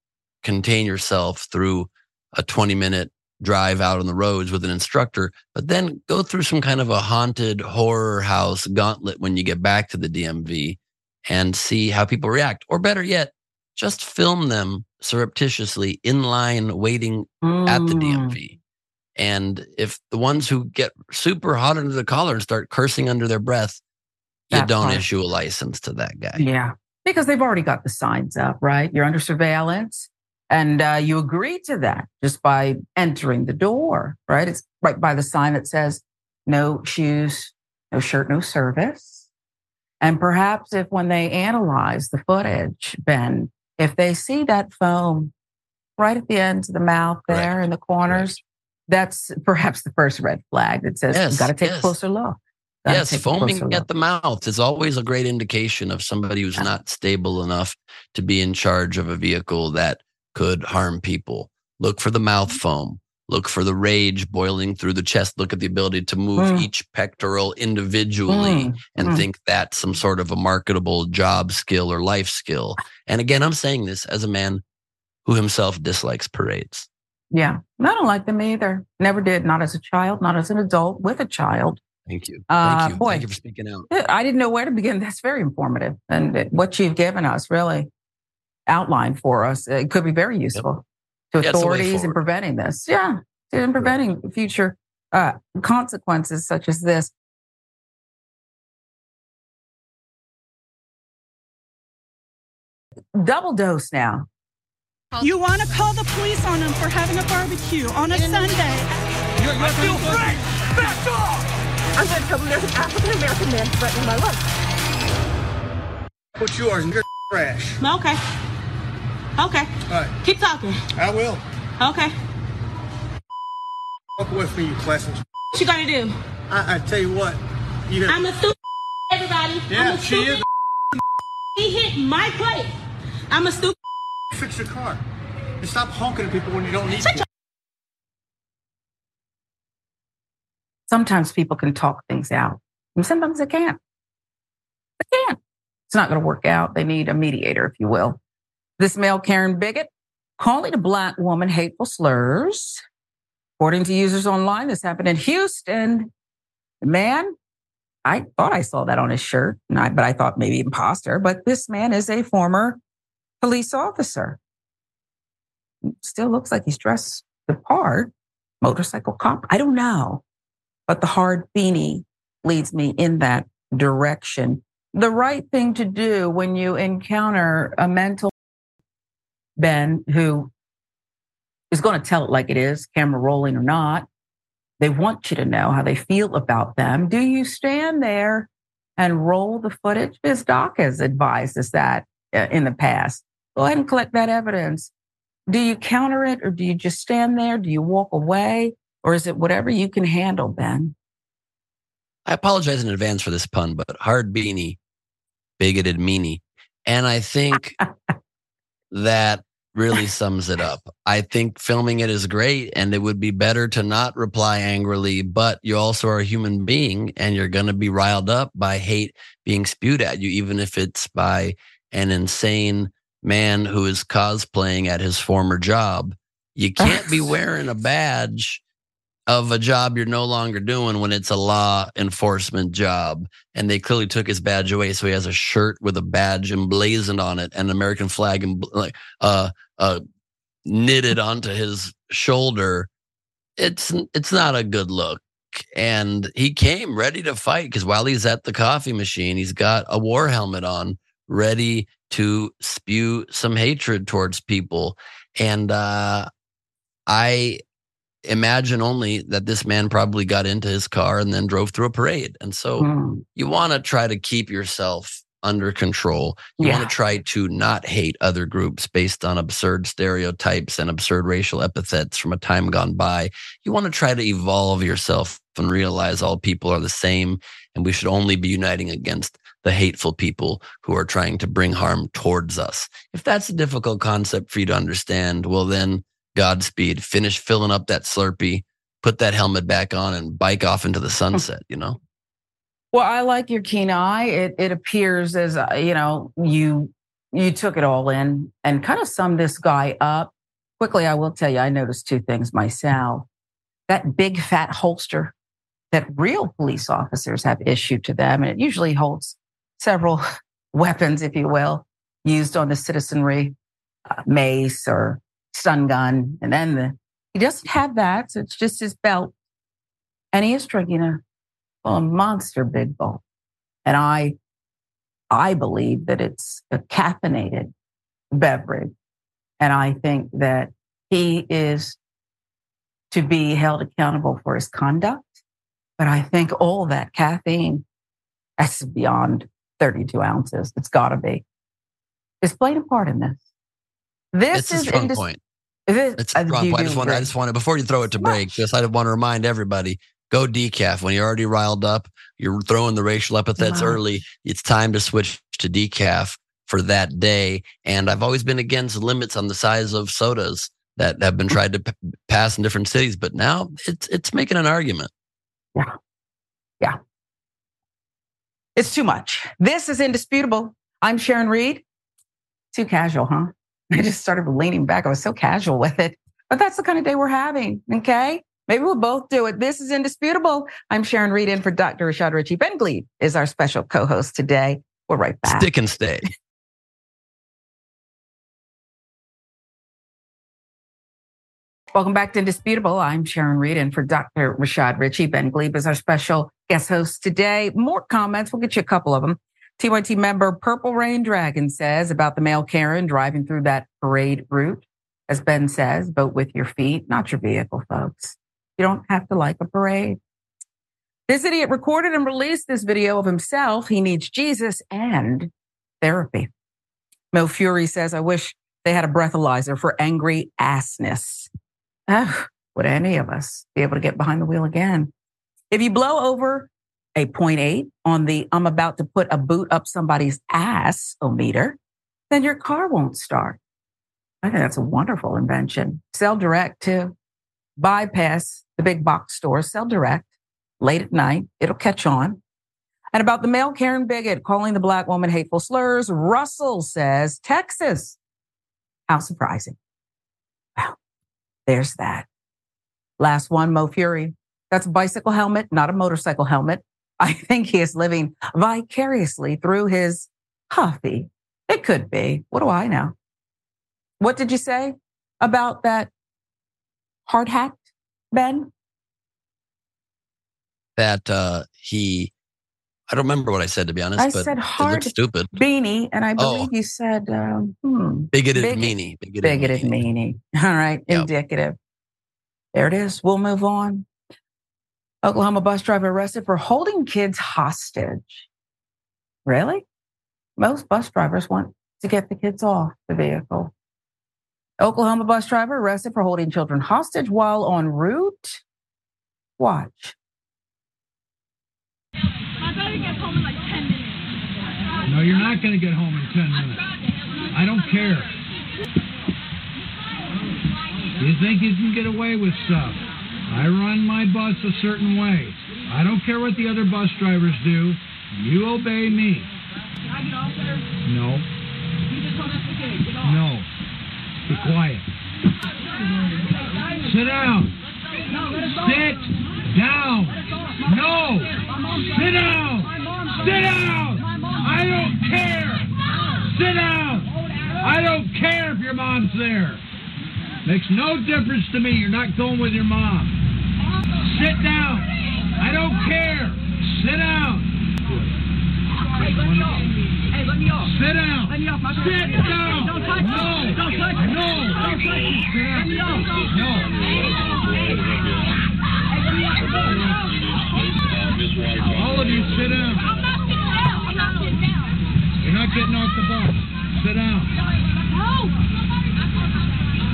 contain yourself through a twenty minute drive out on the roads with an instructor, but then go through some kind of a haunted horror house gauntlet when you get back to the D M V and see how people react. Or better yet, just film them surreptitiously in line waiting mm. at the D M V. And if the ones who get super hot under the collar and start cursing under their breath, you That's don't hard. issue a license to that guy. Yeah, because they've already got the signs up, right? You're under surveillance. And uh, you agree to that just by entering the door, right? It's right by the sign that says, no shoes, no shirt, no service. And perhaps if when they analyze the footage, Ben, if they see that foam right at the end of the mouth there right. in the corners, right. that's perhaps the first red flag that says, yes, you got to take yes. a closer look. Gotta yes, foaming at the mouth is always a great indication of somebody who's yeah. not stable enough to be in charge of a vehicle that could harm people. Look for the mouth foam. Look for the rage boiling through the chest. Look at the ability to move mm. each pectoral individually mm. and mm. think that's some sort of a marketable job skill or life skill. And again, I'm saying this as a man who himself dislikes parades. Yeah. I don't like them either. Never did. Not as a child, not as an adult, with a child. Thank you. Uh, Thank you. Boy, Thank you for speaking out. I didn't know where to begin. That's very informative. And what you've given us, really. Outline for us. It could be very useful yep. to authorities yeah, in preventing this. Yeah. and preventing future uh, consequences such as this. Double dose now. You want to call the police on them for having a barbecue on a Sunday? You're, you're I feel free. Back off! I'm going to tell them there's an African American man threatening my life. What's yours? You're trash. Okay. Okay. All right. Keep talking. I will. Okay. Up with me, you classless. What you gonna do? I, I tell you what. You know, I'm a stupid. Everybody. Yeah, I'm a she stupid. Is a he hit my plate. I'm a stupid. Fix your car. And stop honking at people when you don't need to. Sometimes people can talk things out, and sometimes they can't. They can't. It's not going to work out. They need a mediator, if you will. This male Karen bigot calling a black woman hateful slurs. According to users online, this happened in Houston. The man, I thought I saw that on his shirt, and I, but I thought maybe imposter. But this man is a former police officer. Still looks like he's dressed the part. Motorcycle cop, I don't know. But the hard beanie leads me in that direction. The right thing to do when you encounter a mental Ben who is going to tell it like it is, camera rolling or not. They want you to know how they feel about them. Do you stand there and roll the footage? Biz Doc has advised us that in the past. Go ahead and collect that evidence. Do you counter it, or do you just stand there? Do you walk away, or is it whatever you can handle, Ben? I apologize in advance for this pun, but hard beanie, bigoted meanie. And I think that really sums it up. I think filming it is great, and it would be better to not reply angrily, but you also are a human being, and you're going to be riled up by hate being spewed at you, even if it's by an insane man who is cosplaying at his former job. You can't be wearing a badge of a job you're no longer doing when it's a law enforcement job. And they clearly took his badge away, so he has a shirt with a badge emblazoned on it and an American flag and uh, uh, knitted onto his shoulder. It's it's not a good look. And he came ready to fight, because while he's at the coffee machine, he's got a war helmet on, ready to spew some hatred towards people. And uh, I... imagine only that this man probably got into his car and then drove through a parade. And so mm. you want to try to keep yourself under control. You yeah. want to try to not hate other groups based on absurd stereotypes and absurd racial epithets from a time gone by. You want to try to evolve yourself and realize all people are the same, and we should only be uniting against the hateful people who are trying to bring harm towards us. If that's a difficult concept for you to understand, well then, Godspeed. Finish filling up that Slurpee, put that helmet back on, and bike off into the sunset, you know? Well, I like your keen eye. It it appears as, you know, you you took it all in and kind of summed this guy up. Quickly, I will tell you, I noticed two things myself. That big fat holster that real police officers have issued to them, and it usually holds several weapons, if you will, used on the citizenry, uh, mace or stun gun, and then the, he doesn't have that, so it's just his belt. And he is drinking a, well, a monster big bowl. And I I believe that it's a caffeinated beverage. And I think that he is to be held accountable for his conduct. But I think all that caffeine, that's beyond thirty-two ounces. It's got to be. It's playing a part in this. This it's is a strong indis- point. This, it's a strong point. I just want, I just want to, before you throw it to break, just I want to remind everybody: go decaf when you're already riled up. You're throwing the racial epithets wow. early. It's time to switch to decaf for that day. And I've always been against limits on the size of sodas that have been tried to p- pass in different cities, but now it's it's making an argument. Yeah, yeah, it's too much. This is indisputable. I'm Sharon Reed. Too casual, huh? I just started leaning back. I was so casual with it. But that's the kind of day we're having, okay? Maybe we'll both do it. This is indisputable. I'm Sharon Reed in for Doctor Rashad Ritchie. Ben Gleib is our special co-host today. We're right back. Stick and stay. Welcome back to Indisputable. I'm Sharon Reed, and for Doctor Rashad Ritchie, Ben Gleib is our special guest host today. More comments. We'll get you a couple of them. T Y T member Purple Rain Dragon says about the male Karen driving through that parade route. As Ben says, vote with your feet, not your vehicle, folks. You don't have to like a parade. This idiot recorded and released this video of himself. He needs Jesus and therapy. Mo Fury says, I wish they had a breathalyzer for angry assness. Oh, would any of us be able to get behind the wheel again? If you blow over a point eight on the I'm about to put a boot up somebody's ass-o-meter, then your car won't start. I think that's a wonderful invention. Sell direct too. Bypass the big box stores. Sell direct late at night. It'll catch on. And about the male Karen bigot calling the black woman hateful slurs, Russell says, Texas. How surprising. Wow. There's that. Last one, Mo Fury. That's a bicycle helmet, not a motorcycle helmet. I think he is living vicariously through his huffy. It could be. What do I know? What did you say about that hard hat, Ben? That uh, he, I don't remember what I said, to be honest. I but said hard stupid. beanie, and I believe oh. you said um, hmm, bigoted, bigoted meanie. Bigoted, bigoted meanie. meanie. All right, yep. Indicative. There it is. We'll move on. Oklahoma bus driver arrested for holding kids hostage. Really? Most bus drivers want to get the kids off the vehicle. Oklahoma bus driver arrested for holding children hostage while en route. Watch. I'm about to get home in like ten minutes. No, you're not going to get home in ten minutes. I don't care. You think you can get away with stuff? I run my bus a certain way. I don't care what the other bus drivers do. You obey me. Can I get off, sir? No. You just told us to get it. Get off. No. Be quiet. Sit down. Sit down. No. Sit down. Sit down. I don't care. Sit down. I don't care if your mom's there. Makes no difference to me. You're not going with your mom. Sit down. I don't care. Sit down. Hey, let me off. Hey, let me off. Sit down. Let me off. My Sit down. down. Don't touch no. me. Don't touch me. No. Don't touch me. Let me off. No. Hey, let me off. All of you, sit down. I'm not sitting down. I'm not sitting down. You're not getting off the bus. Sit down. No.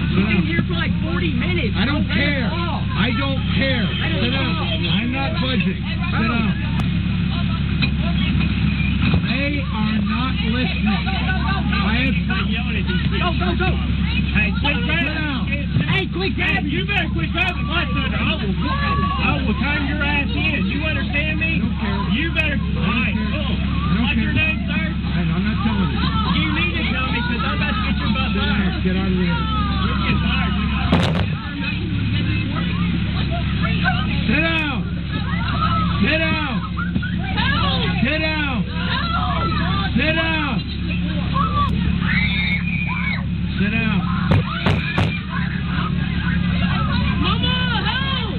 You've been here for like forty minutes. I don't care. I don't care. Sit down. I'm not budging. Sit down. They are not listening. I am not yelling at these people. Go, go, go. Hey, quit grabbing. Hey, quit grabbing. You better quit grabbing my thunder. I will, I will time your ass in. You understand me? Don't care. You better. All right, cool. What's your name, sir? Hey, I'm not telling you. You need to tell me because I'm about to get your bus fired. Get out of here. You're getting fired. Sit down. Sit down. Sit down. Sit down. Sit down. Mama,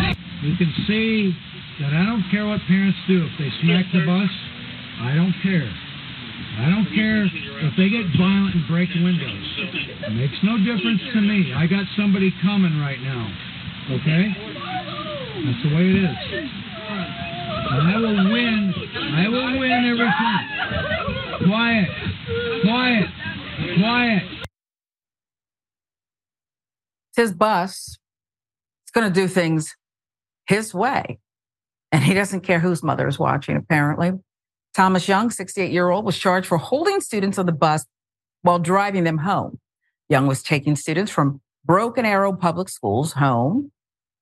help! You can see that I don't care what parents do. If they smack the bus, I don't care. I don't care if they get violent and break windows. It makes no difference to me. I got somebody coming right now. Okay? That's the way it is. I will win. I will win every time. Quiet. Quiet. Quiet. It's his bus. It's going to do things his way. And he doesn't care whose mother is watching, apparently. Thomas Young, sixty-eight-year-old, was charged for holding students on the bus while driving them home. Young was taking students from Broken Arrow Public Schools home,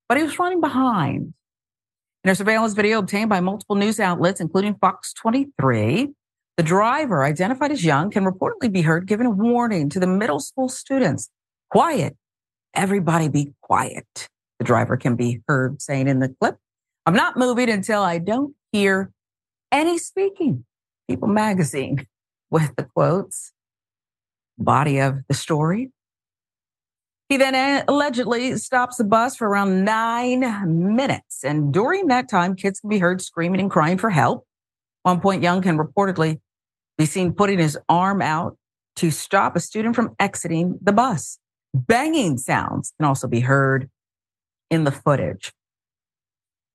but he was running behind. In a surveillance video obtained by multiple news outlets, including Fox twenty-three, the driver, identified as Young, can reportedly be heard giving a warning to the middle school students. Quiet. Everybody be quiet. The driver can be heard saying in the clip, I'm not moving until I don't hear any speaking. People magazine with the quotes. Body of the story. He then allegedly stops the bus for around nine minutes. And during that time, kids can be heard screaming and crying for help. At one point, Young can reportedly be seen putting his arm out to stop a student from exiting the bus. Banging sounds can also be heard in the footage.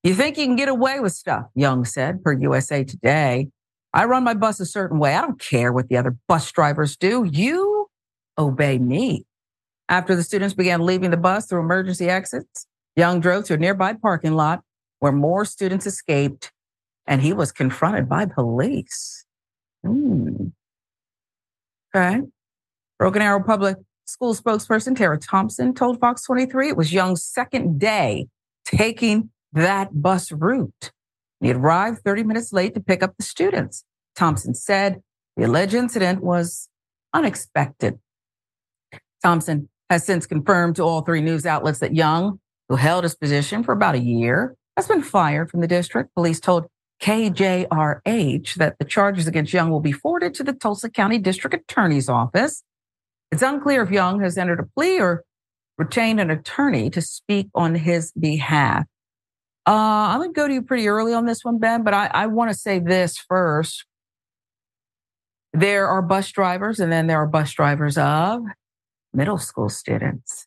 You think you can get away with stuff, Young said, per U S A Today. I run my bus a certain way. I don't care what the other bus drivers do. You obey me. After the students began leaving the bus through emergency exits, Young drove to a nearby parking lot where more students escaped, and he was confronted by police. Hmm. Okay. Broken Arrow Public School spokesperson Tara Thompson told Fox twenty-three it was Young's second day taking that bus route. He arrived thirty minutes late to pick up the students. Thompson said the alleged incident was unexpected. Thompson has since confirmed to all three news outlets that Young, who held his position for about a year, has been fired from the district. Police told K J R H that the charges against Young will be forwarded to the Tulsa County District Attorney's Office. It's unclear if Young has entered a plea or retained an attorney to speak on his behalf. Uh, I'm going to go to you pretty early on this one, Ben, but I, I want to say this first. There are bus drivers, and then there are bus drivers of middle school students.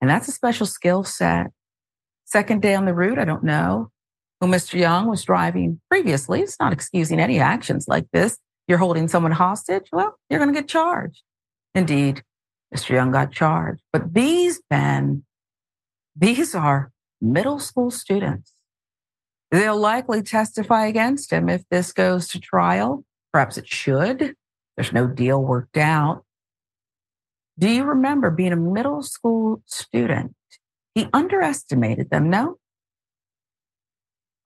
And that's a special skill set. Second day on the route, I don't know who Mister Young was driving previously. It's not excusing any actions like this. You're holding someone hostage, well, you're going to get charged. Indeed, Mister Young got charged. But these, Ben, these are middle school students. They'll likely testify against him if this goes to trial. Perhaps it should. There's no deal worked out. Do you remember being a middle school student? He underestimated them, no?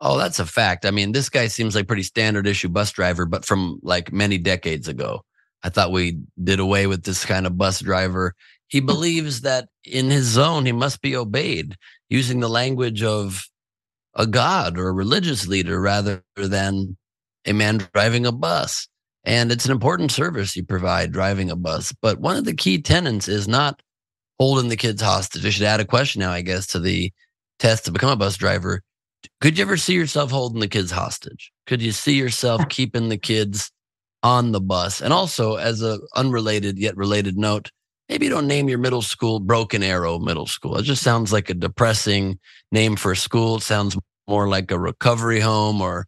Oh, that's a fact. I mean, this guy seems like pretty standard issue bus driver, but from like many decades ago. I thought we did away with this kind of bus driver. He believes that in his zone, he must be obeyed, using the language of a god or a religious leader rather than a man driving a bus. And it's an important service you provide, driving a bus. But one of the key tenets is not holding the kids hostage. I should add a question now, I guess, to the test to become a bus driver. Could you ever see yourself holding the kids hostage? Could you see yourself keeping the kids on the bus? And also, as an unrelated yet related note, maybe you don't name your middle school Broken Arrow Middle School. It just sounds like a depressing name for a school. It sounds more like a recovery home or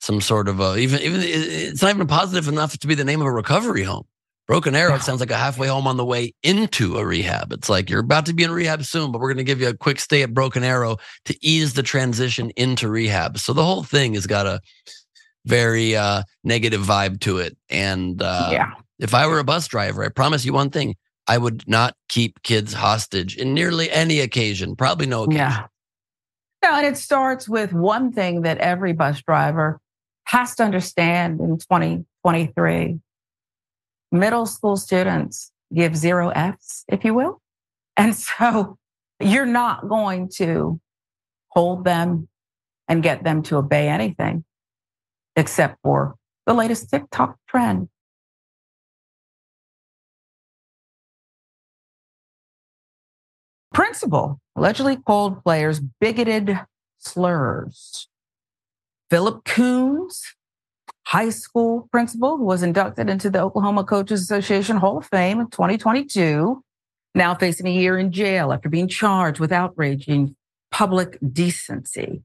some sort of a, even, even it's not even positive enough to be the name of a recovery home. Broken Arrow, it sounds like a halfway home on the way into a rehab. It's like you're about to be in rehab soon, but we're going to give you a quick stay at Broken Arrow to ease the transition into rehab. So the whole thing has got a very uh, negative vibe to it. And uh, yeah. If I were a bus driver, I promise you one thing, I would not keep kids hostage in nearly any occasion, probably no occasion. Yeah. No, and it starts with one thing that every bus driver has to understand in twenty twenty-three. Middle school students give zero F's, if you will. And so you're not going to hold them and get them to obey anything except for the latest TikTok trend. Principal allegedly called players bigoted slurs. Philip Coons, high school principal who was inducted into the Oklahoma Coaches Association Hall of Fame in twenty twenty-two, now facing a year in jail after being charged with outraging public decency.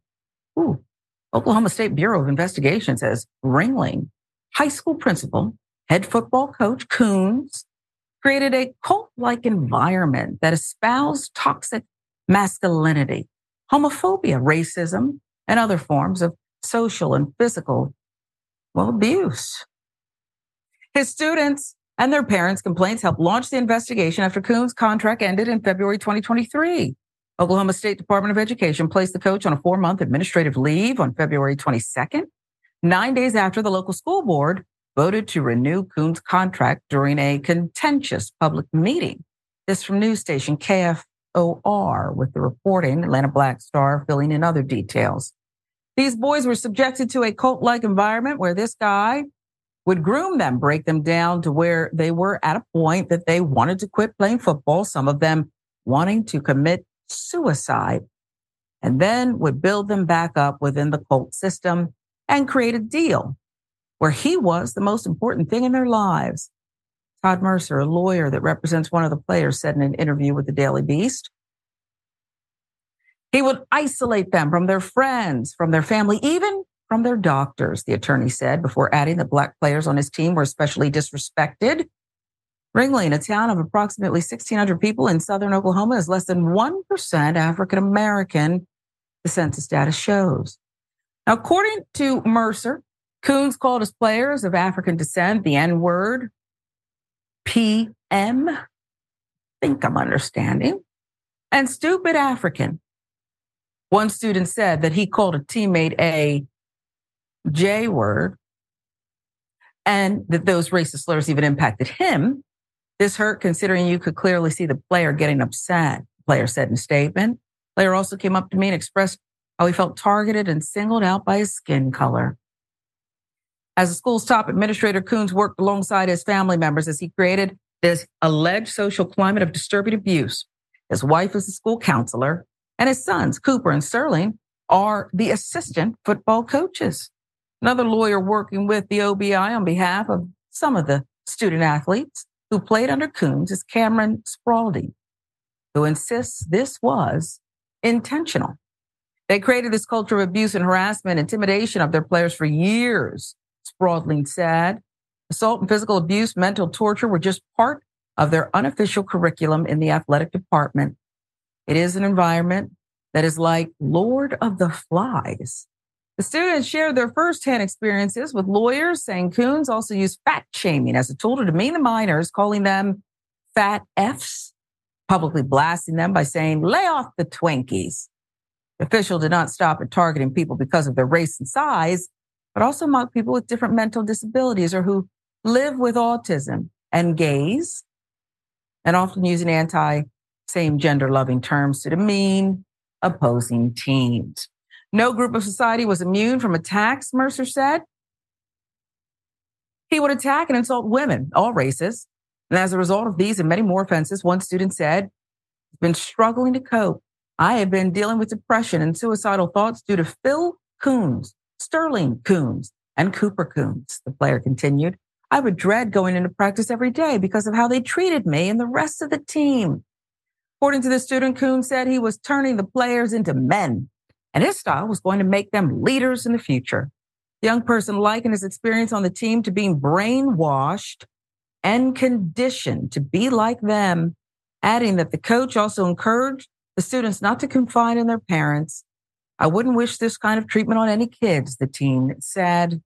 Ooh, Oklahoma State Bureau of Investigation says Ringling high school principal, head football coach Coons, created a cult-like environment that espoused toxic masculinity, homophobia, racism, and other forms of social and physical Well, abuse. His students and their parents' complaints helped launch the investigation after Coons' contract ended in February twenty twenty-three. Oklahoma State Department of Education placed the coach on a four-month administrative leave on February twenty-second, nine days after the local school board voted to renew Coons' contract during a contentious public meeting. This from news station K F O R, with the reporting Atlanta Black Star filling in other details. These boys were subjected to a cult-like environment where this guy would groom them, break them down to where they were at a point that they wanted to quit playing football, some of them wanting to commit suicide, and then would build them back up within the cult system and create a deal where he was the most important thing in their lives. Todd Mercer, a lawyer that represents one of the players, said in an interview with the Daily Beast, he would isolate them from their friends, from their family, even from their doctors, the attorney said, before adding that black players on his team were especially disrespected. Ringling, a town of approximately sixteen hundred people in southern Oklahoma, is less than one percent African-American, the census data shows. Now, according to Mercer, Coons called his players of African descent the N-word, P M, I think I'm understanding, and stupid African. One student said that he called a teammate a J-word and that those racist slurs even impacted him. This hurt considering you could clearly see the player getting upset, the player said in a statement. The player also came up to me and expressed how he felt targeted and singled out by his skin color. As the school's top administrator, Coons worked alongside his family members as he created this alleged social climate of disturbing abuse. His wife is the school counselor, and his sons, Cooper and Sterling, are the assistant football coaches. Another lawyer working with the O B I on behalf of some of the student athletes who played under Coons is Cameron Spalding, who insists this was intentional. They created this culture of abuse and harassment, intimidation of their players for years, Spalding said. Assault and physical abuse, mental torture were just part of their unofficial curriculum in the athletic department. It is an environment that is like Lord of the Flies. The students shared their firsthand experiences with lawyers, saying Coons also used fat shaming as a tool to demean the minors, calling them fat Fs, publicly blasting them by saying, lay off the Twinkies. The official did not stop at targeting people because of their race and size, but also mocked people with different mental disabilities or who live with autism and gays, and often using anti-same gender loving terms to demean opposing teams. No group of society was immune from attacks, Mercer said. He would attack and insult women, all races. And as a result of these and many more offenses, one student said, I've been struggling to cope. I have been dealing with depression and suicidal thoughts due to Phil Coons, Sterling Coons, and Cooper Coons, the player continued. I would dread going into practice every day because of how they treated me and the rest of the team. According to the student, Coons said he was turning the players into men, and his style was going to make them leaders in the future. The young person likened his experience on the team to being brainwashed and conditioned to be like them, adding that the coach also encouraged the students not to confide in their parents. I wouldn't wish this kind of treatment on any kids, the teen said.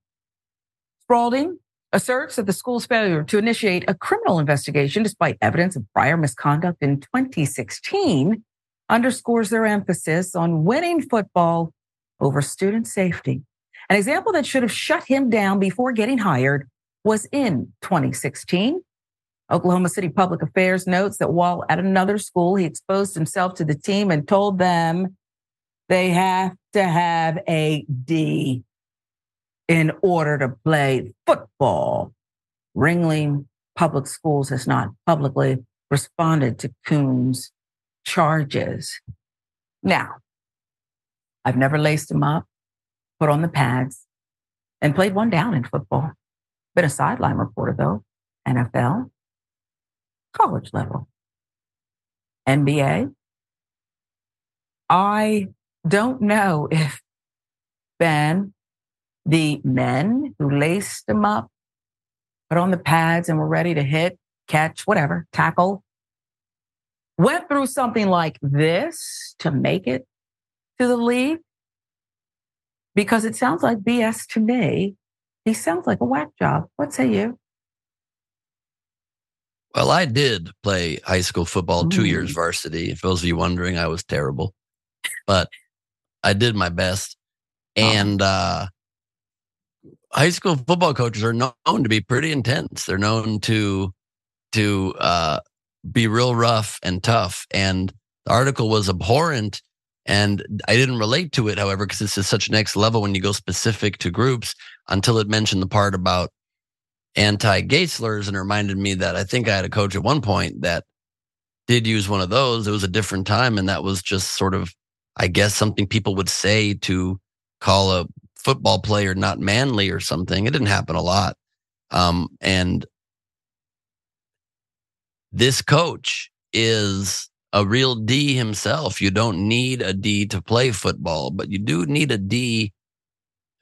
Spalding asserts that the school's failure to initiate a criminal investigation, despite evidence of prior misconduct in twenty sixteen, underscores their emphasis on winning football over student safety. An example that should have shut him down before getting hired was in twenty sixteen. Oklahoma City Public Affairs notes that while at another school, he exposed himself to the team and told them they have to have a D in order to play football. Ringling Public Schools has not publicly responded to Coons' charges. Now, I've never laced him up, put on the pads, and played one down in football. Been a sideline reporter, though. N F L, college level, N B A. I don't know if Ben, the men who laced him up, put on the pads and were ready to hit, catch, whatever, tackle, went through something like this to make it to the league, because it sounds like B S to me. He sounds like a whack job. What say you? Well, I did play high school football, mm. two years varsity. If those of you wondering, I was terrible, but I did my best. And uh, high school football coaches are known to be pretty intense. They're known to to uh, be real rough and tough, and the article was abhorrent, and I didn't relate to it, however, because it's just such next level when you go specific to groups, until it mentioned the part about anti-gay slurs, and it reminded me that I think I had a coach at one point that did use one of those. It was a different time, and that was just sort of, I guess, something people would say to call a football player not manly or something. It didn't happen a lot. Um, and this coach is a real D himself. You don't need a D to play football, but you do need a D,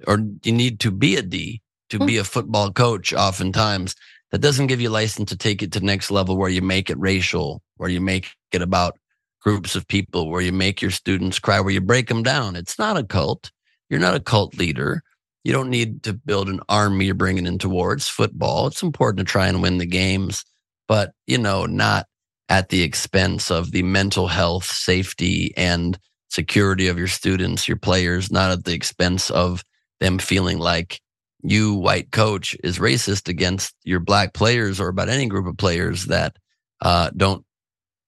or you need to be a D to be a football coach oftentimes. That doesn't give you license to take it to the next level where you make it racial, where you make it about groups of people, where you make your students cry, where you break them down. It's not a cult. You're not a cult leader. You don't need to build an army you're bringing in towards football. It's important to try and win the games, but, you know, not at the expense of the mental health, safety, and security of your students, your players, not at the expense of them feeling like you, white coach, is racist against your black players or about any group of players that uh, don't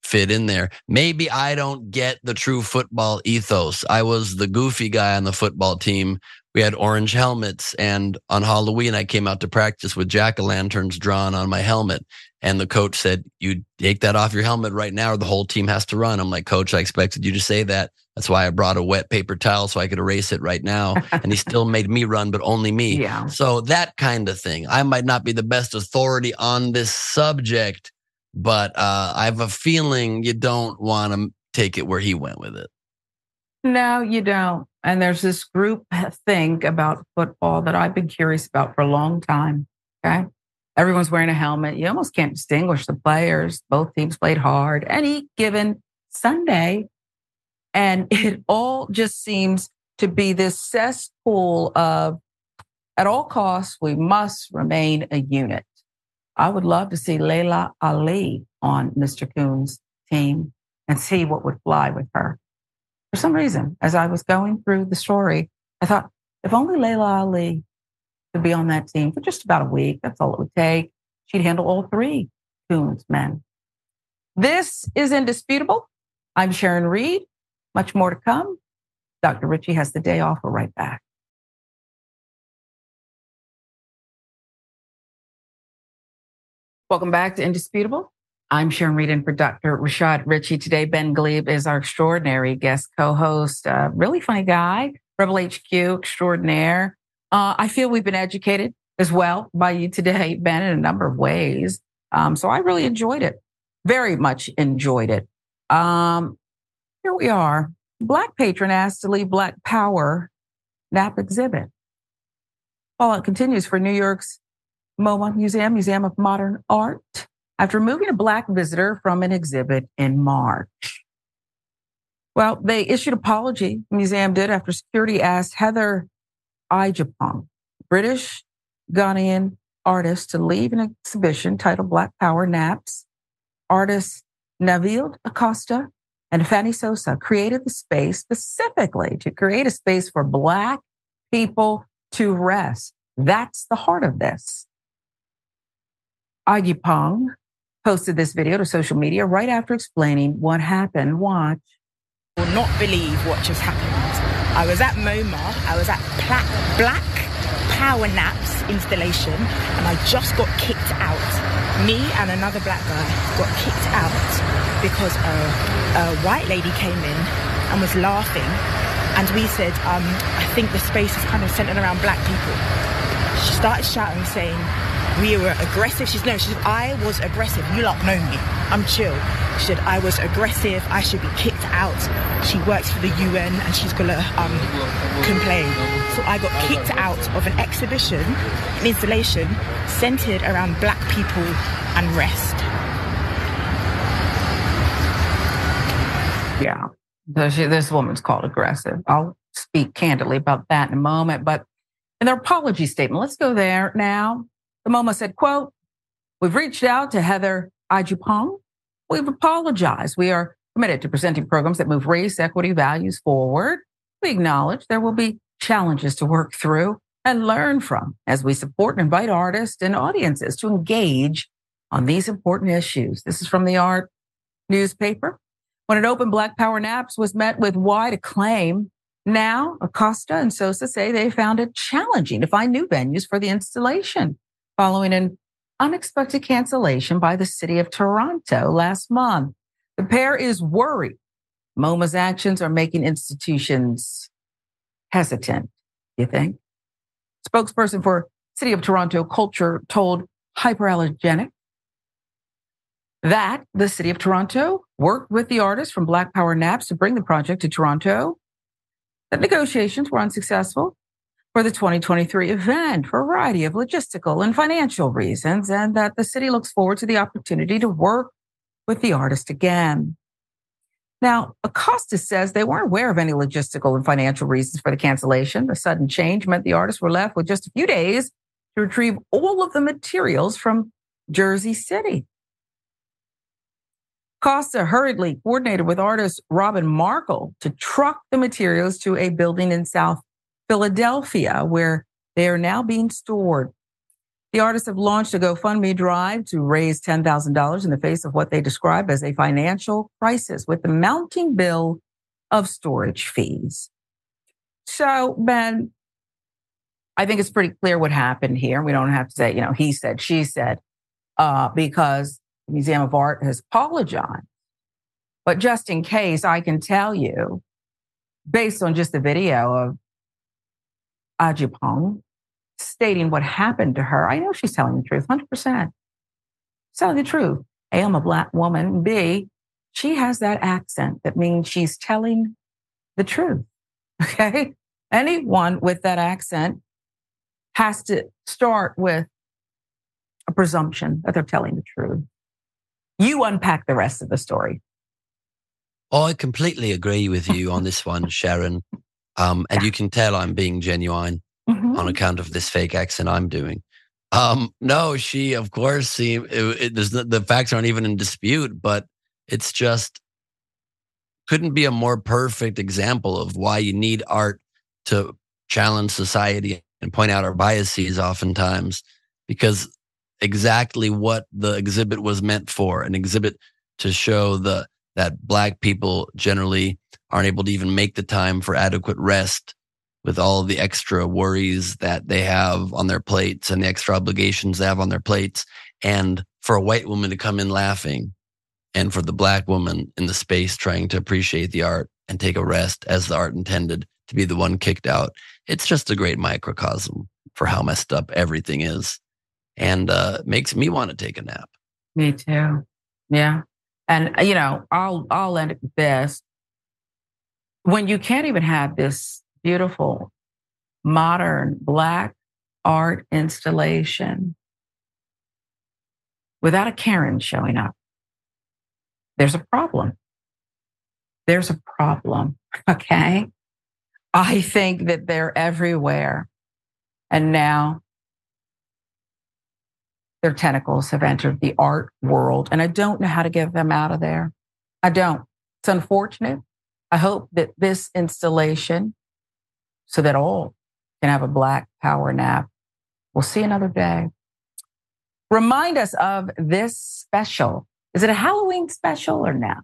fit in there. Maybe I don't get the true football ethos. I was the goofy guy on the football team. We had orange helmets, and on Halloween, I came out to practice with jack-o'-lanterns drawn on my helmet. And the coach said, "You take that off your helmet right now or the whole team has to run." I'm like, "Coach, I expected you to say that. That's why I brought a wet paper towel so I could erase it right now." And he still made me run, but only me. Yeah. So that kind of thing. I might not be the best authority on this subject, but uh, I have a feeling you don't want to take it where he went with it. No, you don't. And there's this group think about football that I've been curious about for a long time. Okay. Everyone's wearing a helmet. You almost can't distinguish the players. Both teams played hard any given Sunday. And it all just seems to be this cesspool of, at all costs, we must remain a unit. I would love to see Layla Ali on Mister Coon's team and see what would fly with her. For some reason, as I was going through the story, I thought, if only Layla Ali to be on that team for just about a week. That's all it would take. She'd handle all three Coons men. This is Indisputable. I'm Sharon Reed. Much more to come. Doctor Ritchie has the day off. We're right back. Welcome back to Indisputable. I'm Sharon Reed in for Doctor Rashad Ritchie. Today, Ben Gleib is our extraordinary guest co-host. A really funny guy. Rebel H Q extraordinaire. Uh, I feel we've been educated as well by you today, Ben, in a number of ways. Um, so I really enjoyed it. Very much enjoyed it. Um, here we are. Black patron asked to leave Black Power N A P exhibit. Fallout continues for New York's MoMA Museum, Museum of Modern Art, after removing a Black visitor from an exhibit in March. Well, they issued an apology, the museum did, after security asked Heather Ijapong, British Ghanaian artist, to leave an exhibition titled Black Power Naps. Artists Naveed Acosta and Fanny Sosa created the space specifically to create a space for Black people to rest. That's the heart of this. Ijapong posted this video to social media right after explaining what happened. Watch. I will not believe what just happened. I was at MoMA, I was at Pla- Black Power Naps installation, and I just got kicked out. Me and another Black guy got kicked out because a, a white lady came in and was laughing, and we said, um, I think the space is kind of centered around Black people. She started shouting, saying we were aggressive. She's no, she said, I was aggressive. You lot know me. I'm chill. She said, I was aggressive. I should be kicked out. She works for the U N and she's gonna um, complain. So I got kicked out of an exhibition, an installation centered around Black people and rest. Yeah, this woman's called aggressive. I'll speak candidly about that in a moment, but in their apology statement, let's go there now. The MoMA said, quote, "We've reached out to Heather Ijapong. We've apologized. We are committed to presenting programs that move race, equity, values forward. We acknowledge there will be challenges to work through and learn from as we support and invite artists and audiences to engage on these important issues." This is from the Art newspaper. When it opened, Black Power Naps was met with wide acclaim. Now, Acosta and Sosa say they found it challenging to find new venues for the installation. following an unexpected cancellation by the city of Toronto last month. The pair is worried MoMA's actions are making institutions hesitant, you think? Spokesperson for City of Toronto Culture told Hyperallergenic that the City of Toronto worked with the artists from Black Power Naps to bring the project to Toronto, that negotiations were unsuccessful for the twenty twenty-three event for a variety of logistical and financial reasons, and that the city looks forward to the opportunity to work with the artist again. Now, Acosta says they weren't aware of any logistical and financial reasons for the cancellation. The sudden change meant the artists were left with just a few days to retrieve all of the materials from Jersey City. Acosta hurriedly coordinated with artist Robin Markle to truck the materials to a building in South Philadelphia, where they are now being stored. The artists have launched a GoFundMe drive to raise ten thousand dollars in the face of what they describe as a financial crisis with the mounting bill of storage fees. So, Ben, I think it's pretty clear what happened here. We don't have to say, you know, he said, she said, uh, because the Museum of Art has apologized. But just in case, I can tell you, based on just the video of Ajipong stating what happened to her. I know she's telling the truth, one hundred percent. Telling the truth. A, I'm a Black woman. B, she has that accent. That means she's telling the truth, okay? Anyone with that accent has to start with a presumption that they're telling the truth. You unpack the rest of the story. I completely agree with you on this one, Sharon. Um, and yeah. You can tell I'm being genuine mm-hmm. on account of this fake accent I'm doing. Um, no, she, of course, she, it, it, there's no, the facts aren't even in dispute, but it's just couldn't be a more perfect example of why you need art to challenge society and point out our biases oftentimes, because exactly what the exhibit was meant for, an exhibit to show the that Black people generally aren't able to even make the time for adequate rest with all the extra worries that they have on their plates and the extra obligations they have on their plates. And for a white woman to come in laughing and for the Black woman in the space trying to appreciate the art and take a rest as the art intended to be the one kicked out. It's just a great microcosm for how messed up everything is. And uh makes me want to take a nap. Me too. Yeah. And, you know, I'll, I'll end it with this. When you can't even have this beautiful, modern Black art installation without a Karen showing up, there's a problem. There's a problem, okay? I think that they're everywhere. And now their tentacles have entered the art world. And I don't know how to get them out of there. I don't. It's unfortunate. I hope that this installation, so that all can have a Black power nap, we'll see another day. Remind us of this special. Is it a Halloween special or no?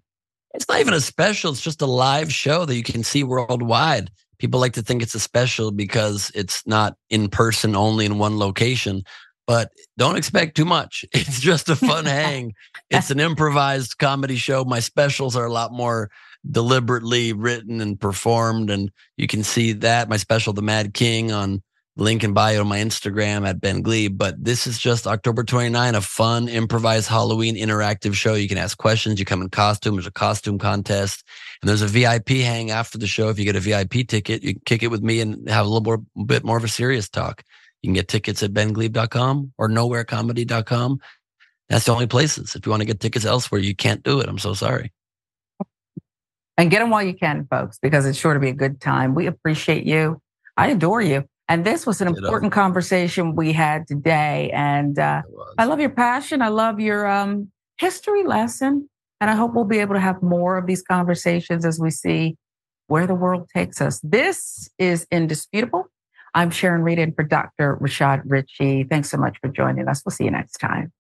It's not even a special. It's just a live show that you can see worldwide. People like to think it's a special because it's not in person, only in one location. But don't expect too much. It's just a fun hang. It's an improvised comedy show. My specials are a lot more deliberately written and performed, and you can see that my special The Mad King on link in bio on my Instagram at Ben Gleib. But this is just October twenty-ninth, a fun improvised Halloween interactive show. You can ask questions, you come in costume, there's a costume contest, and there's a V I P hang after the show. If you get a V I P ticket, you can kick it with me and have a little more bit more of a serious talk. You can get tickets at ben gleib dot com or nowhere comedy dot com. That's the only places. If you want to get tickets elsewhere, you can't do it. I'm so sorry. And get them while you can, folks, because it's sure to be a good time. We appreciate you. I adore you. And this was an important conversation we had today. And uh, I love your passion. I love your um, history lesson. And I hope we'll be able to have more of these conversations as we see where the world takes us. This is Indisputable. I'm Sharon Reed in for Doctor Rashad Ritchie. Thanks so much for joining us. We'll see you next time.